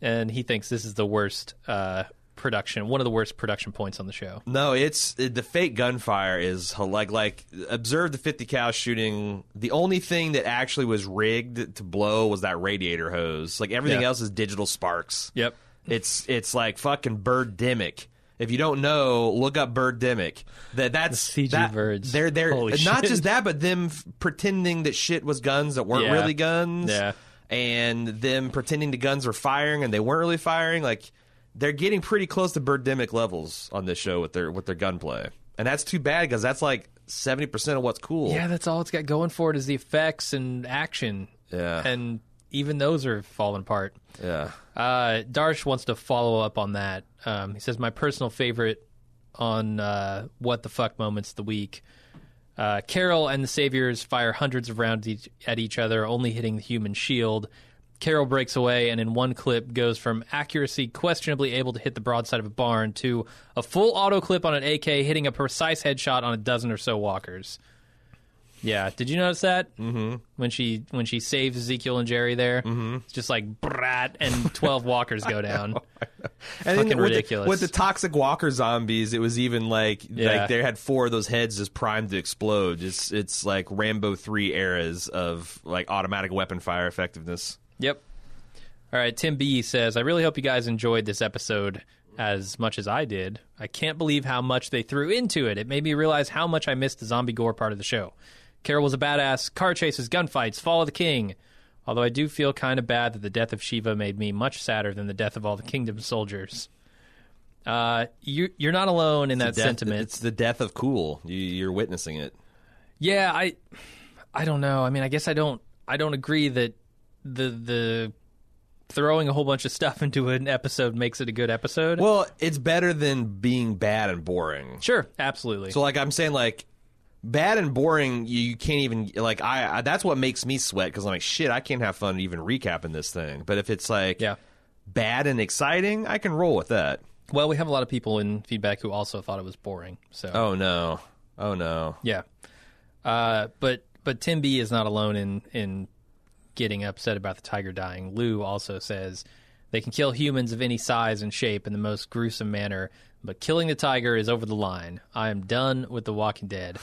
And he thinks this is the worst production, one of the worst production points on the show. No, the fake gunfire is like observe the 50 cal shooting. The only thing that actually was rigged to blow was that radiator hose. Like everything else is digital sparks. Yep. It's like fucking Birdemic. If you don't know, look up Birdemic. That's the CG birds. They're not just that, but them pretending that shit was guns that weren't really guns, and them pretending the guns were firing and they weren't really firing. Like they're getting pretty close to Birdemic levels on this show with their gunplay, and that's too bad because that's like 70% of what's cool. Yeah, that's all it's got going for it is the effects and action. Yeah, and even those are falling apart. Yeah. Darsh wants to follow up on that. He says, my personal favorite on what the fuck moments of the week. Carol and the Saviors fire hundreds of rounds at each other, only hitting the human shield. Carol breaks away and in one clip goes from accuracy questionably able to hit the broadside of a barn to a full auto clip on an AK hitting a precise headshot on a dozen or so walkers. Yeah, did you notice that? Mm-hmm. When she saves Ezekiel and Jerry there, mm-hmm. It's just like brat, and 12 walkers go down. I know. And fucking ridiculous. With the toxic walker zombies, it was even like they had four of those heads just primed to explode. It's like Rambo 3 eras of like automatic weapon fire effectiveness. Yep. All right, Tim B says, I really hope you guys enjoyed this episode as much as I did. I can't believe how much they threw into it. It made me realize how much I missed the zombie gore part of the show. Carol was a badass. Car chases, gunfights, fall of the king. Although I do feel kind of bad that the death of Shiva made me much sadder than the death of all the kingdom's soldiers. You're not alone in that sentiment. It's the death of cool. You're witnessing it. Yeah, I don't know. I mean, I guess I don't agree that the throwing a whole bunch of stuff into an episode makes it a good episode. Well, it's better than being bad and boring. Sure, absolutely. So like I'm saying, like, bad and boring, you can't even, like, I that's what makes me sweat, because I'm like, shit, I can't have fun even recapping this thing. But if it's like bad and exciting, I can roll with that. Well, we have a lot of people in feedback who also thought it was boring, so oh no yeah. But Tim B is not alone in getting upset about the tiger dying. Lou also says they can kill humans of any size and shape in the most gruesome manner, but killing the tiger is over the line. I am done with The Walking Dead.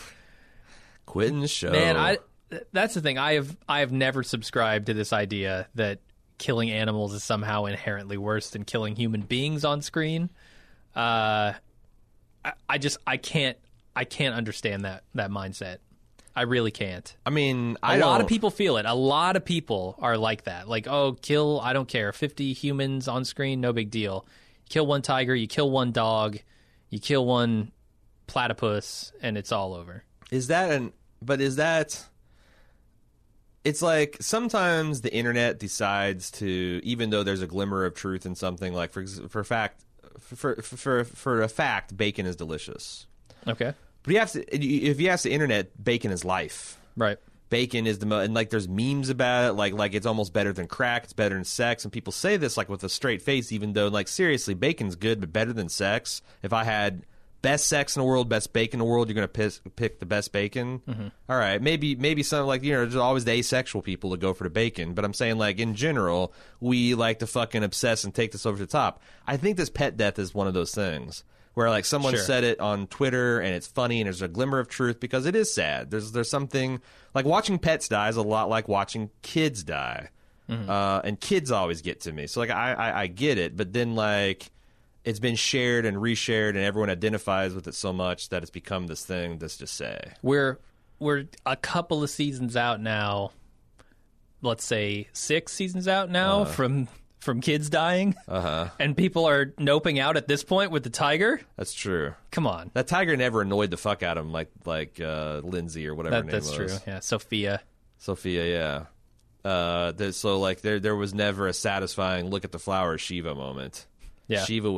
Quitting the show. Man, that's the thing. I have never subscribed to this idea that killing animals is somehow inherently worse than killing human beings on screen. I can't understand that mindset. I really can't. I mean, a lot of people feel it. A lot of people are like that. Like, oh, kill, I don't care. 50 humans on screen, no big deal. You kill one tiger, you kill one dog, you kill one platypus, and it's all over. It's like sometimes the internet decides to, even though there's a glimmer of truth in something, like for a fact, bacon is delicious. Okay. But if you ask the internet, bacon is life. Right. Bacon is and like there's memes about it, like it's almost better than crack, it's better than sex, and people say this like with a straight face, even though like seriously, bacon's good, but better than sex. If I had best sex in the world, best bacon in the world, you're going to pick the best bacon. Mm-hmm. All right. Maybe something like, you know, there's always the asexual people that go for the bacon. But I'm saying, like, in general, we like to fucking obsess and take this over the top. I think this pet death is one of those things where, like, someone said it on Twitter and it's funny and there's a glimmer of truth because it is sad. There's something like watching pets die is a lot like watching kids die. Mm-hmm. And kids always get to me. So, like, I get it. But then, like, it's been shared and reshared, and everyone identifies with it so much that it's become this thing that's just sad. We're a couple of seasons out now, let's say 6 seasons out now from kids dying, and people are noping out at this point with the tiger. That's true. Come on. That tiger never annoyed the fuck out of him, like Lindsay or whatever her name was. That's true, yeah. Sophia, yeah. So, like, there was never a satisfying look at the flower Shiva moment. Yeah. Shiva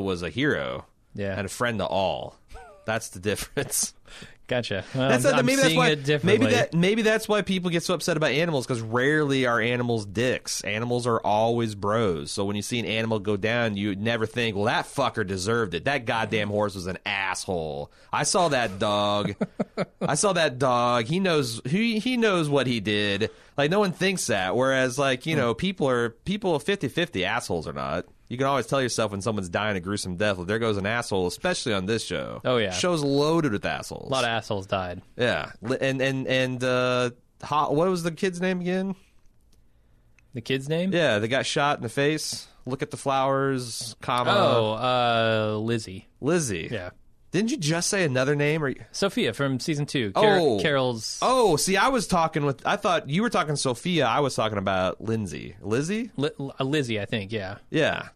was a hero and a friend to all. That's the difference. Gotcha. Well, maybe that's why people get so upset about animals, because rarely are animals dicks. Animals are always bros. So when you see an animal go down, you never think, well, that fucker deserved it. That goddamn horse was an asshole. I saw that dog. He knows what he did. Like, no one thinks that. Whereas, like, you know, people 50-50, assholes or not. You can always tell yourself when someone's dying a gruesome death, well, there goes an asshole, especially on this show. Oh, yeah. Show's loaded with assholes. A lot of assholes died. Yeah. And what was the kid's name again? The kid's name? Yeah, they got shot in the face. Look at the flowers, comma. Oh, Lizzie. Lizzie. Yeah. Didn't you just say another name? Or Sophia from season 2. Carol's. Oh, see, I thought you were talking Sophia. I was talking about Lindsay. Lizzie? Lizzie, I think, yeah. Yeah.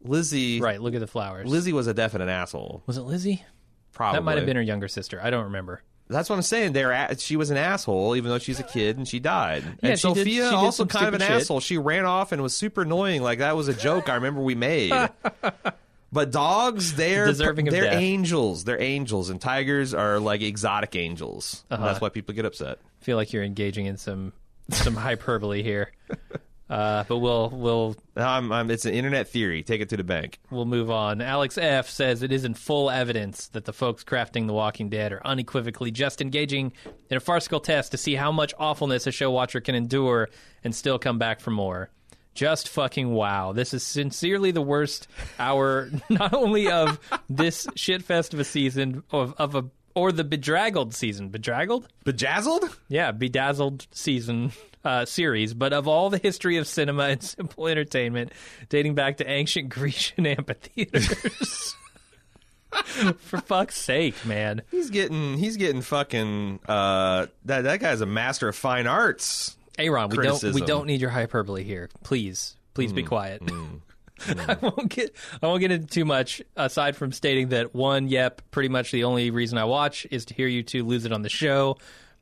Lizzie. Right, look at the flowers. Lizzie was a definite asshole. Was it Lizzie? Probably. That might have been her younger sister. I don't remember. That's what I'm saying. She was an asshole, even though she's a kid, and she died. Yeah, and Sophia also kind of an asshole. She ran off and was super annoying. Like, that was a joke I remember we made. But dogs, they're angels. They're angels, and tigers are like exotic angels. That's why people get upset. I feel like you're engaging in some hyperbole here. But we'll it's an internet theory. Take it to the bank. We'll move on. Alex F. says it is in full evidence that the folks crafting The Walking Dead are unequivocally just engaging in a farcical test to see how much awfulness a show watcher can endure and still come back for more. Just fucking wow. This is sincerely the worst hour, not only of this shitfest of a season, or the bedraggled season. Bedraggled? Bejazzled? Yeah, bedazzled season. Series, but of all the history of cinema and simple entertainment dating back to ancient Grecian amphitheaters. For fuck's sake, man. He's getting fucking that guy's a master of fine arts. Aaron, we don't need your hyperbole here. Please be quiet. I won't get into too much aside from stating that one, yep, pretty much the only reason I watch is to hear you two lose it on the show.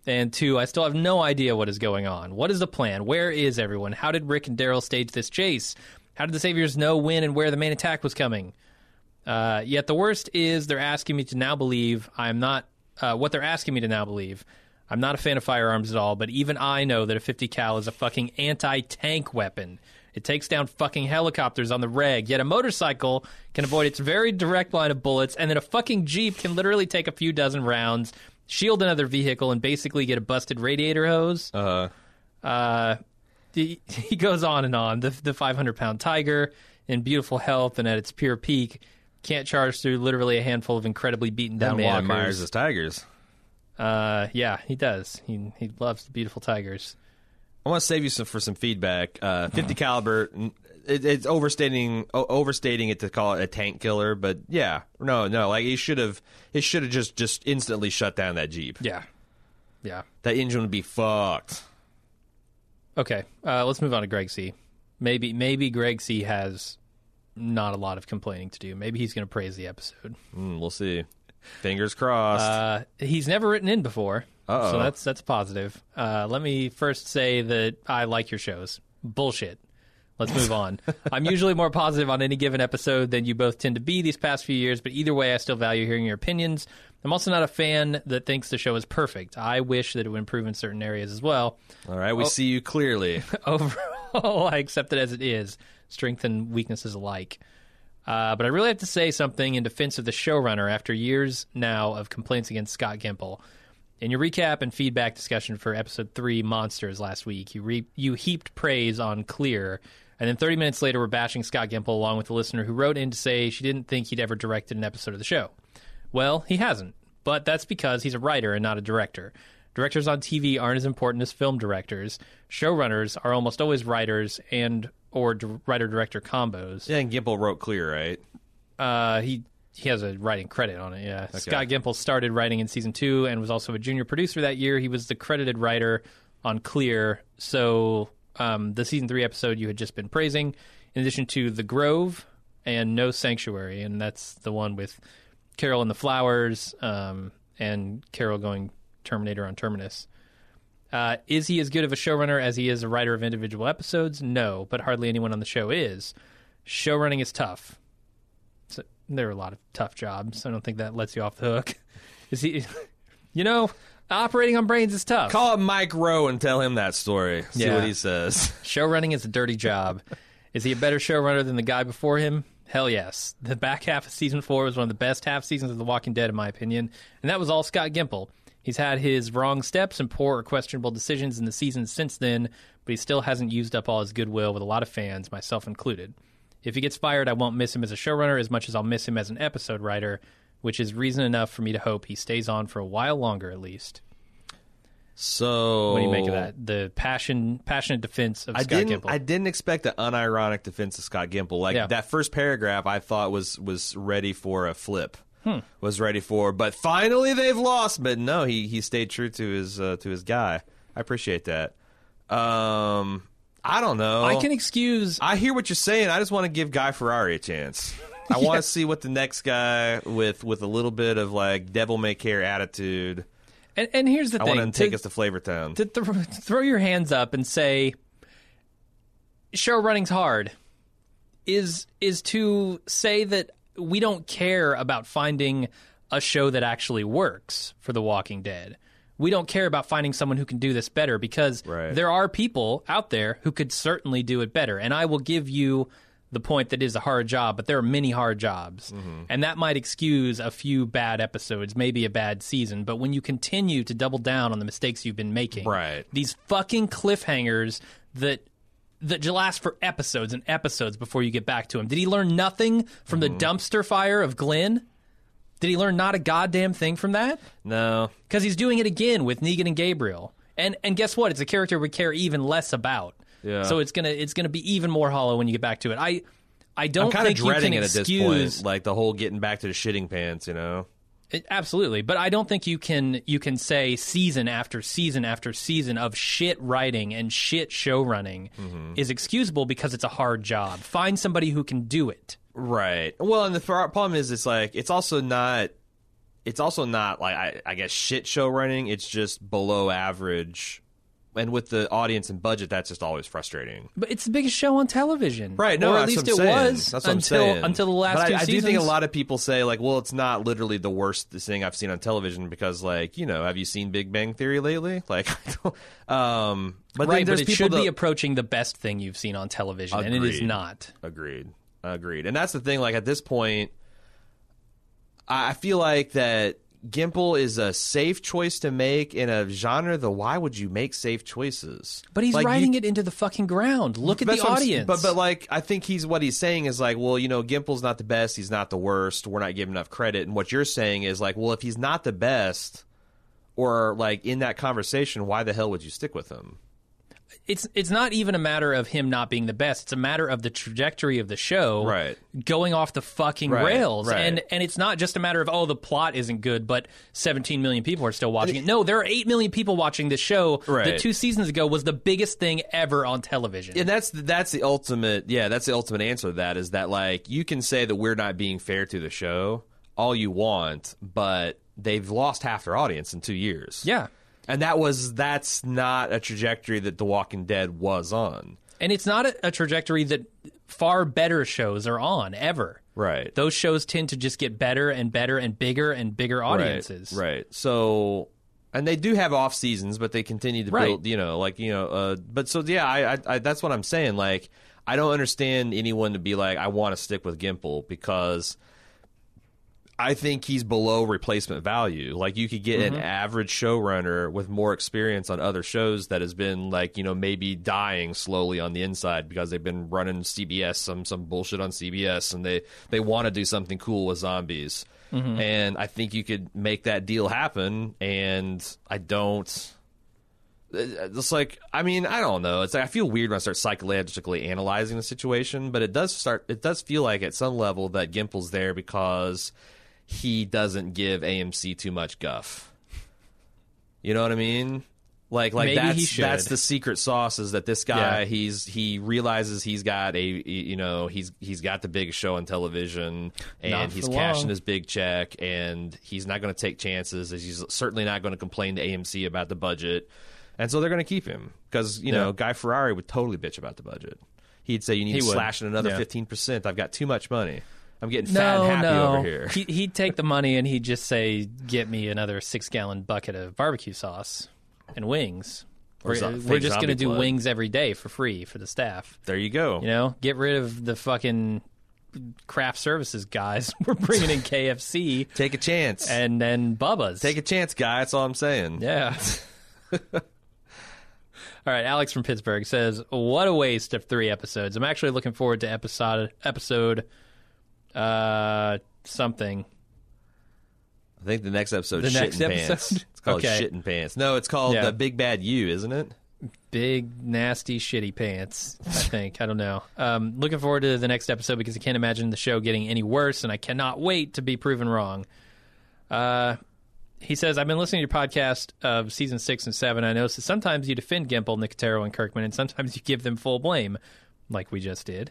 And two, I still have no idea what is going on. What is the plan? Where is everyone? How did Rick and Daryl stage this chase? How did the Saviors know when and where the main attack was coming? Yet the worst is they're asking me to now believe I'm not... what they're asking me to now believe. I'm not a fan of firearms at all, but even I know that a 50 cal is a fucking anti-tank weapon. It takes down fucking helicopters on the reg, yet a motorcycle can avoid its very direct line of bullets, and then a fucking Jeep can literally take a few dozen rounds... shield another vehicle, and basically get a busted radiator hose. He goes on and on. The 500-pound tiger, in beautiful health and at its pure peak, can't charge through literally a handful of incredibly beaten-down walkers. That man admires his tigers. Yeah, he does. He loves the beautiful tigers. I want to save you for some feedback. 50 caliber... It's overstating it to call it a tank killer, but yeah, no, like it should have just instantly shut down that Jeep. Yeah, that engine would be fucked. Okay, let's move on to Greg C. Maybe Greg C. has not a lot of complaining to do. Maybe he's going to praise the episode. We'll see. Fingers crossed. He's never written in before, so that's positive. Let me first say that I like your shows. Bullshit. Let's move on. I'm usually more positive on any given episode than you both tend to be these past few years, but either way, I still value hearing your opinions. I'm also not a fan that thinks the show is perfect. I wish that it would improve in certain areas as well. All right, we see you clearly. Overall, I accept it as it is, strengths and weaknesses alike. But I really have to say something in defense of the showrunner after years now of complaints against Scott Gimple. In your recap and feedback discussion for episode 3, Monsters, last week, you heaped praise on Clear. And then 30 minutes later, we're bashing Scott Gimple along with the listener who wrote in to say she didn't think he'd ever directed an episode of the show. Well, he hasn't, but that's because he's a writer and not a director. Directors on TV aren't as important as film directors. Showrunners are almost always writers and or writer-director combos. Yeah, and Gimple wrote Clear, right? He has a writing credit on it, yeah. Okay. Scott Gimple started writing in season 2 and was also a junior producer that year. He was the credited writer on Clear, so... the season 3 episode you had just been praising, in addition to The Grove and No Sanctuary, and that's the one with Carol and the flowers, and Carol going Terminator on Terminus. Is he as good of a showrunner as he is a writer of individual episodes? No, but hardly anyone on the show is. Showrunning is tough. So, there are a lot of tough jobs. I don't think that lets you off the hook. Is he? You know... Operating on brains is tough. Call up Mike Rowe and tell him that story. See what he says. Showrunning is a dirty job. Is he a better showrunner than the guy before him? Hell yes. The back half of season 4 was one of the best half seasons of The Walking Dead, in my opinion, and that was all Scott Gimple. He's had his wrong steps and poor or questionable decisions in the season since then, but he still hasn't used up all his goodwill with a lot of fans, myself included. If he gets fired, I won't miss him as a showrunner as much as I'll miss him as an episode writer, which is reason enough for me to hope he stays on for a while longer at least. So... What do you make of that? The passionate defense of Scott Gimple. I didn't expect an unironic defense of Scott Gimple. That first paragraph I thought was ready for a flip. Was ready for, but finally they've lost. But no, he stayed true to his guy. I appreciate that. I don't know. I can excuse... I hear what you're saying. I just want to give Guy Fieri a chance. I want to see what the next guy with a little bit of like devil may care attitude. And here's the thing: I want to take us to Flavortown. Throw your hands up and say, "Show running's hard." Is to say that we don't care about finding a show that actually works for The Walking Dead. we don't care about finding someone who can do this better, because there are people out there who could certainly do it better. And I will give you the point that it is a hard job, but there are many hard jobs. Mm-hmm. And that might excuse a few bad episodes, maybe a bad season. But when you continue to double down on the mistakes you've been making, these fucking cliffhangers that last for episodes and episodes before you get back to him. Did he learn nothing from the dumpster fire of Glenn? Did he learn not a goddamn thing from that? No. Because he's doing it again with Negan and Gabriel. And guess what? It's a character we care even less about. Yeah. So it's gonna be even more hollow when you get back to it. I don't think you can excuse... I'm kind of dreading it at this point, like the whole getting back to the shitting pants, you know? Absolutely. But I don't think you can say season after season after season of shit writing and shit show running is excusable because it's a hard job. Find somebody who can do it. Right. Well, and the problem is, it's like, it's also not like, I guess, shit show running. It's just below average. And with the audience and budget, that's just always frustrating. But it's the biggest show on television. Right. No, or at least it was until the last two seasons. I do think a lot of people say, like, well, it's not literally the worst thing I've seen on television because, like, you know, have you seen Big Bang Theory lately? Like, but it should be approaching the best thing you've seen on television, and it is not. Agreed. And that's the thing. Like, at this point, I feel like that Gimple is a safe choice to make in a genre. Though, why would you make safe choices? But he's writing it into the fucking ground. Look at the audience. But like, I think what he's saying is like, well, you know, Gimple's not the best. He's not the worst. We're not giving enough credit. And what you're saying is like, well, if he's not the best, or like in that conversation, why the hell would you stick with him? It's not even a matter of him not being the best. It's a matter of the trajectory of the show going off the fucking rails. Right. And it's not just a matter of, oh, the plot isn't good, but 17 million people are still watching it. No, there are 8 million people watching this show that 2 seasons ago was the biggest thing ever on television. And that's the ultimate answer to that, is that, like, you can say that we're not being fair to the show all you want, but they've lost half their audience in 2 years. Yeah. And that's not a trajectory that The Walking Dead was on. And it's not a trajectory that far better shows are on, ever. Right. Those shows tend to just get better and better and bigger audiences. Right. So, and they do have off seasons, but they continue to build, you know, like, you know, but so, yeah, I that's what I'm saying. Like, I don't understand anyone to be like, I want to stick with Gimple, because I think he's below replacement value. Like, you could get an average showrunner with more experience on other shows that has been, like, you know, maybe dying slowly on the inside because they've been running CBS, some bullshit on CBS, and they want to do something cool with zombies. Mm-hmm. And I think you could make that deal happen, and I don't... It's like, I mean, I don't know. It's like, I feel weird when I start psychologically analyzing the situation, but it does feel like at some level that Gimple's there because... he doesn't give AMC too much guff. You know what I mean? Like maybe that's the secret sauce, is that this guy, he realizes he's got he's got the biggest show on television, and he's cashing his big check, and he's not going to take chances. He's certainly not going to complain to AMC about the budget, and so they're going to keep him because you know Guy Fieri would totally bitch about the budget. He'd say you need to slash in another 15%. I've got too much money. I'm getting fat and happy over here. He'd take the money and he'd just say, get me another 6-gallon bucket of barbecue sauce and wings. We're just going to do wings every day for free for the staff. There you go. You know, get rid of the fucking craft services guys. We're bringing in KFC. Take a chance. And then Bubba's. Take a chance, guy. That's all I'm saying. Yeah. All right, Alex from Pittsburgh says, what a waste of 3 episodes. I'm actually looking forward to episode something. I think the next episode is Shit and Pants. It's called Shit and Pants. No, it's called The Big Bad You, isn't it? Big, nasty, shitty pants, I think. I don't know. Looking forward to the next episode because I can't imagine the show getting any worse, and I cannot wait to be proven wrong. He says, I've been listening to your podcast of Season 6 and 7. I noticed that sometimes you defend Gimple, Nicotero, and Kirkman, and sometimes you give them full blame, like we just did.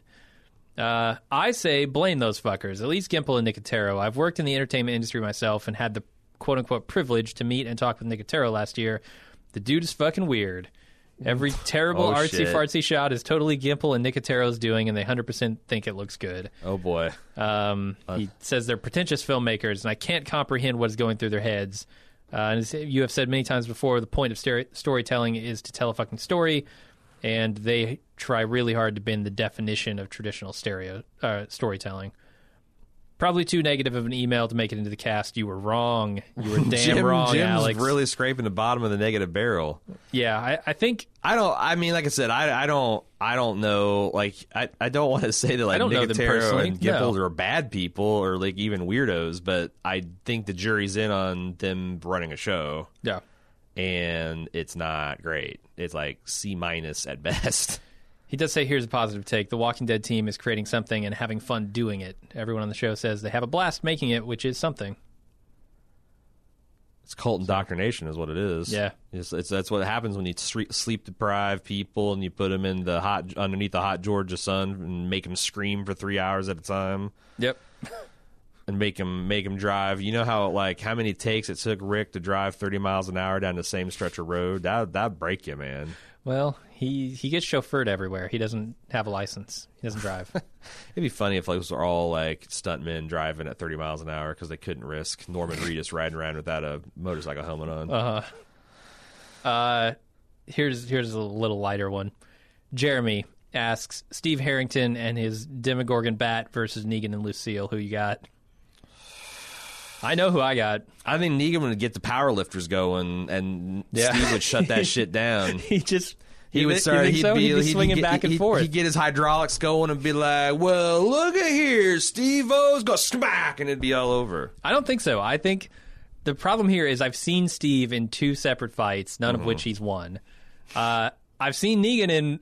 I say blame those fuckers, at least Gimple and Nicotero. I've worked in the entertainment industry myself and had the quote-unquote privilege to meet and talk with Nicotero last year. The dude is fucking weird. Every terrible artsy-fartsy shot is totally Gimple and Nicotero's doing, and they 100% think it looks good. Oh, boy. He says they're pretentious filmmakers, and I can't comprehend what is going through their heads. And as you have said many times before, the point of storytelling is to tell a fucking story, and they try really hard to bend the definition of traditional storytelling. Probably too negative of an email to make it into the cast. You were wrong. You were damn wrong, Jim's Alex. Really scraping the bottom of the negative barrel. Yeah, I think I don't. I mean, like I said, I don't know. Like I don't want to say that like Nicotero and Gimple are bad people or like even weirdos, but I think the jury's in on them running a show. Yeah, and it's not great. It's like C- at best. He does say, here's a positive take. The Walking Dead team is creating something and having fun doing it. Everyone on the show says they have a blast making it, which is something. It's cult indoctrination is what it is. Yeah. That's what happens when you sleep-deprived people and you put them in the hot underneath the hot Georgia sun and make them scream for 3 hours at a time. Yep. And make them drive. You know how like how many takes it took Rick to drive 30 miles an hour down the same stretch of road? That'd break you, man. Well, he gets chauffeured everywhere. He doesn't have a license. He doesn't drive. It'd be funny if those were all like stuntmen driving at 30 miles an hour because they couldn't risk Norman Reedus riding around without a motorcycle helmet on. Uh-huh. Here's a little lighter one. Jeremy asks, Steve Harrington and his Demogorgon bat versus Negan and Lucille. Who you got? I know who I got. I think Negan would get the power lifters going, and Steve would shut that shit down. He'd be swinging back and forth. He'd get his hydraulics going and be like, well, look at here. Steve-O's going to smack, and it'd be all over. I don't think so. I think the problem here is I've seen Steve in two separate fights, none of which he's won. I've seen Negan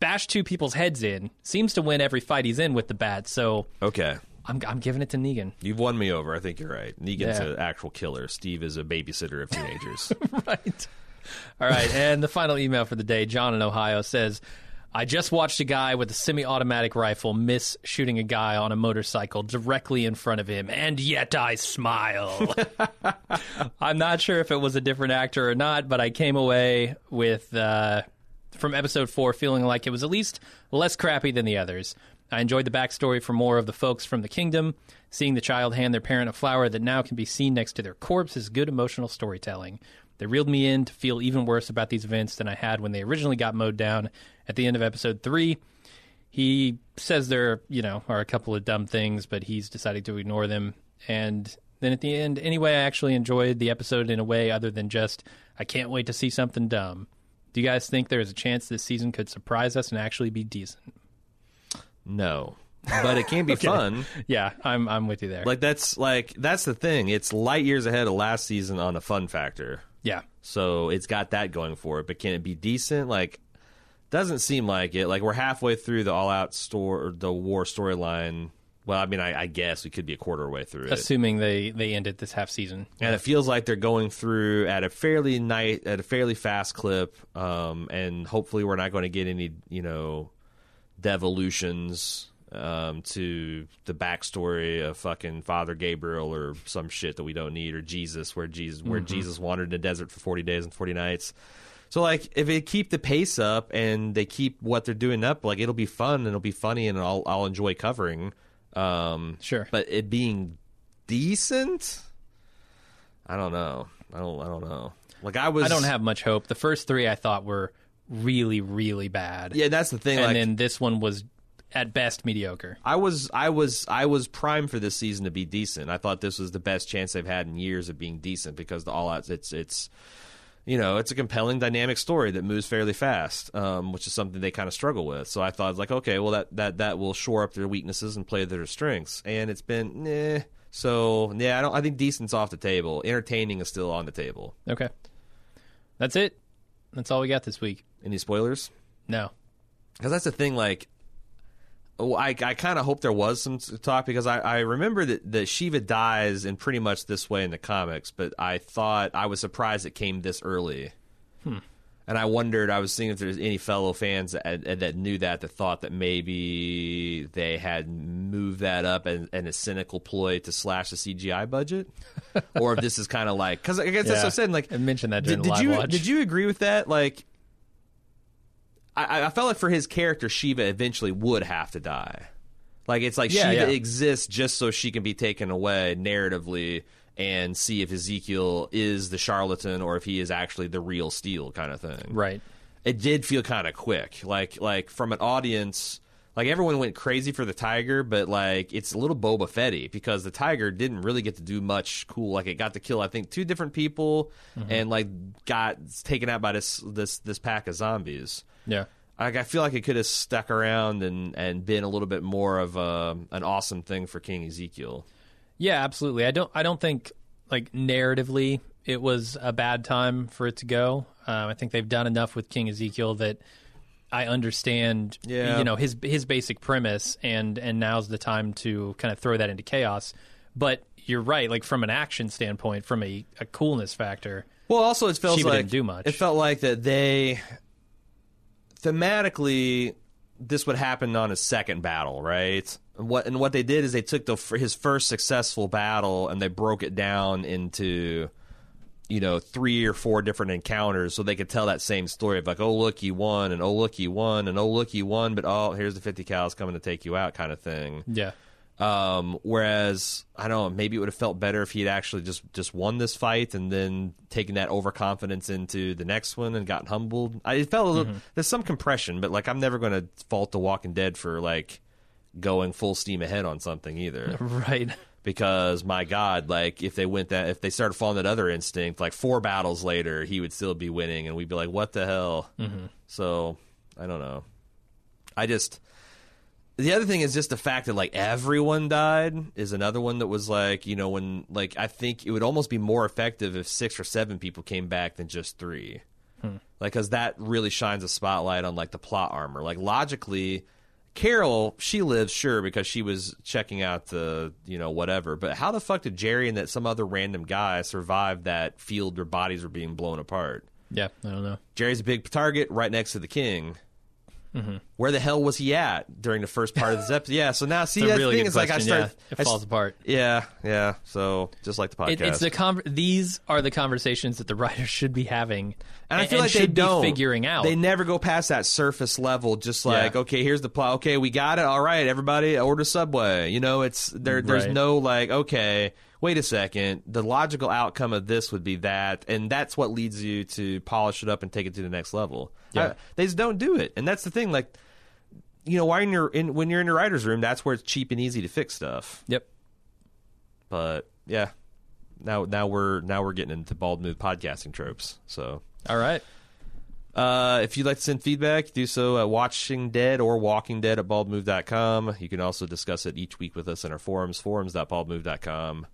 bash two people's heads in. Seems to win every fight he's in with the bat, so... Okay. I'm giving it to Negan. You've won me over. I think you're right. Negan's an actual killer. Steve is a babysitter of teenagers. Right. All right. And the final email for the day, John in Ohio says, I just watched a guy with a semi-automatic rifle miss shooting a guy on a motorcycle directly in front of him, and yet I smile. I'm not sure if it was a different actor or not, but I came away with from episode 4 feeling like it was at least less crappy than the others. I enjoyed the backstory for more of the folks from the kingdom. Seeing the child hand their parent a flower that now can be seen next to their corpse is good emotional storytelling. They reeled me in to feel even worse about these events than I had when they originally got mowed down at the end of episode 3. He says there, are a couple of dumb things, but he's decided to ignore them. And then at the end, anyway, I actually enjoyed the episode in a way other than just, I can't wait to see something dumb. Do you guys think there is a chance this season could surprise us and actually be decent? No, but it can be fun. Yeah, I'm with you there. That's the thing. It's light years ahead of last season on the fun factor. Yeah. So it's got that going for it, but can it be decent? Like, doesn't seem like it. Like, we're halfway through the all-out the war storyline. Well, I mean, I guess we could be a quarter way through it. Assuming they ended this half season. And it feels like they're going through at a fairly fast clip, and hopefully we're not going to get any, devolutions to the backstory of fucking Father Gabriel or some shit that we don't need, or Jesus, where Jesus wandered in the desert for 40 days and 40 nights. So, if they keep the pace up and they keep what they're doing up, it'll be fun and it'll be funny and I'll enjoy covering. Sure. But it being decent? I don't know. I don't know. I don't have much hope. The first 3 I thought were really, really bad. Yeah, that's the thing. And then this one was, at best, mediocre. I was primed for this season to be decent. I thought this was the best chance they've had in years of being decent because the all out. It's a compelling, dynamic story that moves fairly fast, which is something they kind of struggle with. So I thought, okay, well that will shore up their weaknesses and play their strengths. And it's been nah. So yeah, I think decent's off the table. Entertaining is still on the table. Okay, that's it. That's all we got this week. Any spoilers? No. Because that's the thing, I kind of hope there was some talk, because I remember that Shiva dies in pretty much this way in the comics, but I was surprised it came this early. And I was seeing if there's any fellow fans that knew that thought that maybe they had moved that up and a cynical ploy to slash the CGI budget, or if this is kind of because I guess that's what I said. I mentioned that during live watch. Did you agree with that? I felt like for his character, Shiva eventually would have to die. Shiva exists just so she can be taken away narratively and see if Ezekiel is the charlatan or if he is actually the real Steel kind of thing. Right. It did feel kind of quick. Like from an audience, like everyone went crazy for the tiger, but like it's a little Boba Fett-y because the tiger didn't really get to do much cool. Like it got to kill, I think, 2 different people and like got taken out by this pack of zombies. Yeah. Like I feel like it could have stuck around and been a little bit more of an awesome thing for King Ezekiel. Yeah, absolutely. I don't think like narratively it was a bad time for it to go. I think they've done enough with King Ezekiel that I understand you know, his basic premise, and now's the time to kind of throw that into chaos. But you're right, like from an action standpoint, from a coolness factor. Well, also it feels Shiva like didn't do much. It felt like that they thematically this would happen on his second battle, right? And what they did is they took his first successful battle and they broke it down into, you know, 3 or 4 different encounters so they could tell that same story of like, oh, look, he won, and oh, look, he won, and oh, look, he won, but oh, here's the 50 cals coming to take you out kind of thing. Yeah. Whereas, I don't know, maybe it would have felt better if he'd actually just won this fight and then taken that overconfidence into the next one and gotten humbled. It felt a little, there's some compression, but like I'm never going to fault The Walking Dead for like going full steam ahead on something either. Right. Because my God, like if they started following that other instinct, like 4 battles later, he would still be winning and we'd be like, what the hell? So I don't know. The other thing is just the fact that like everyone died is another one that was like, you know, when like I think it would almost be more effective if 6 or 7 people came back than just 3. Like, cause that really shines a spotlight on like the plot armor. Like logically, Carol, she lives, sure, because she was checking out the, you know, whatever. But how the fuck did Jerry and that some other random guy survive that field where bodies were being blown apart? Yeah, I don't know. Jerry's a big target right next to the king. Where the hell was he at during the first part of this episode? Yeah, so now see that really thing is question. Like I start it falls apart. Yeah. So just like the podcast, it's these are the conversations that the writers should be having, and I feel like they don't figuring out. They never go past that surface level. Just like okay, here's the plot. Okay, we got it. All right, everybody, order Subway. You know, it's there. There's no like okay. Wait a second. The logical outcome of this would be that, and that's what leads you to polish it up and take it to the next level. Yeah. They just don't do it, and that's the thing. Like, you know, when you're in your writer's room, that's where it's cheap and easy to fix stuff. Yep. But yeah, now we're getting into bald move podcasting tropes. So all right. If you'd like to send feedback, do so at watchingdead or walkingdead at baldmove.com. You can also discuss it each week with us in our forums.baldmove.com.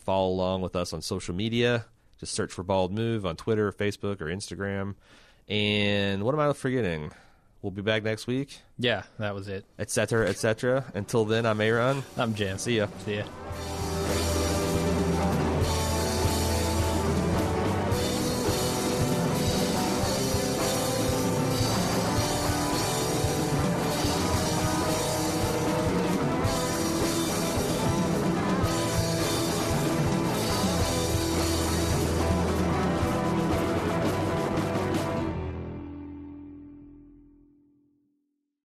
Follow along with us on social media. Just search for Bald Move on Twitter, Facebook, or Instagram. And what am I forgetting? We'll be back next week. Yeah, that was it. Et cetera, et cetera. Until then, I'm Aaron. I'm Jim. See ya.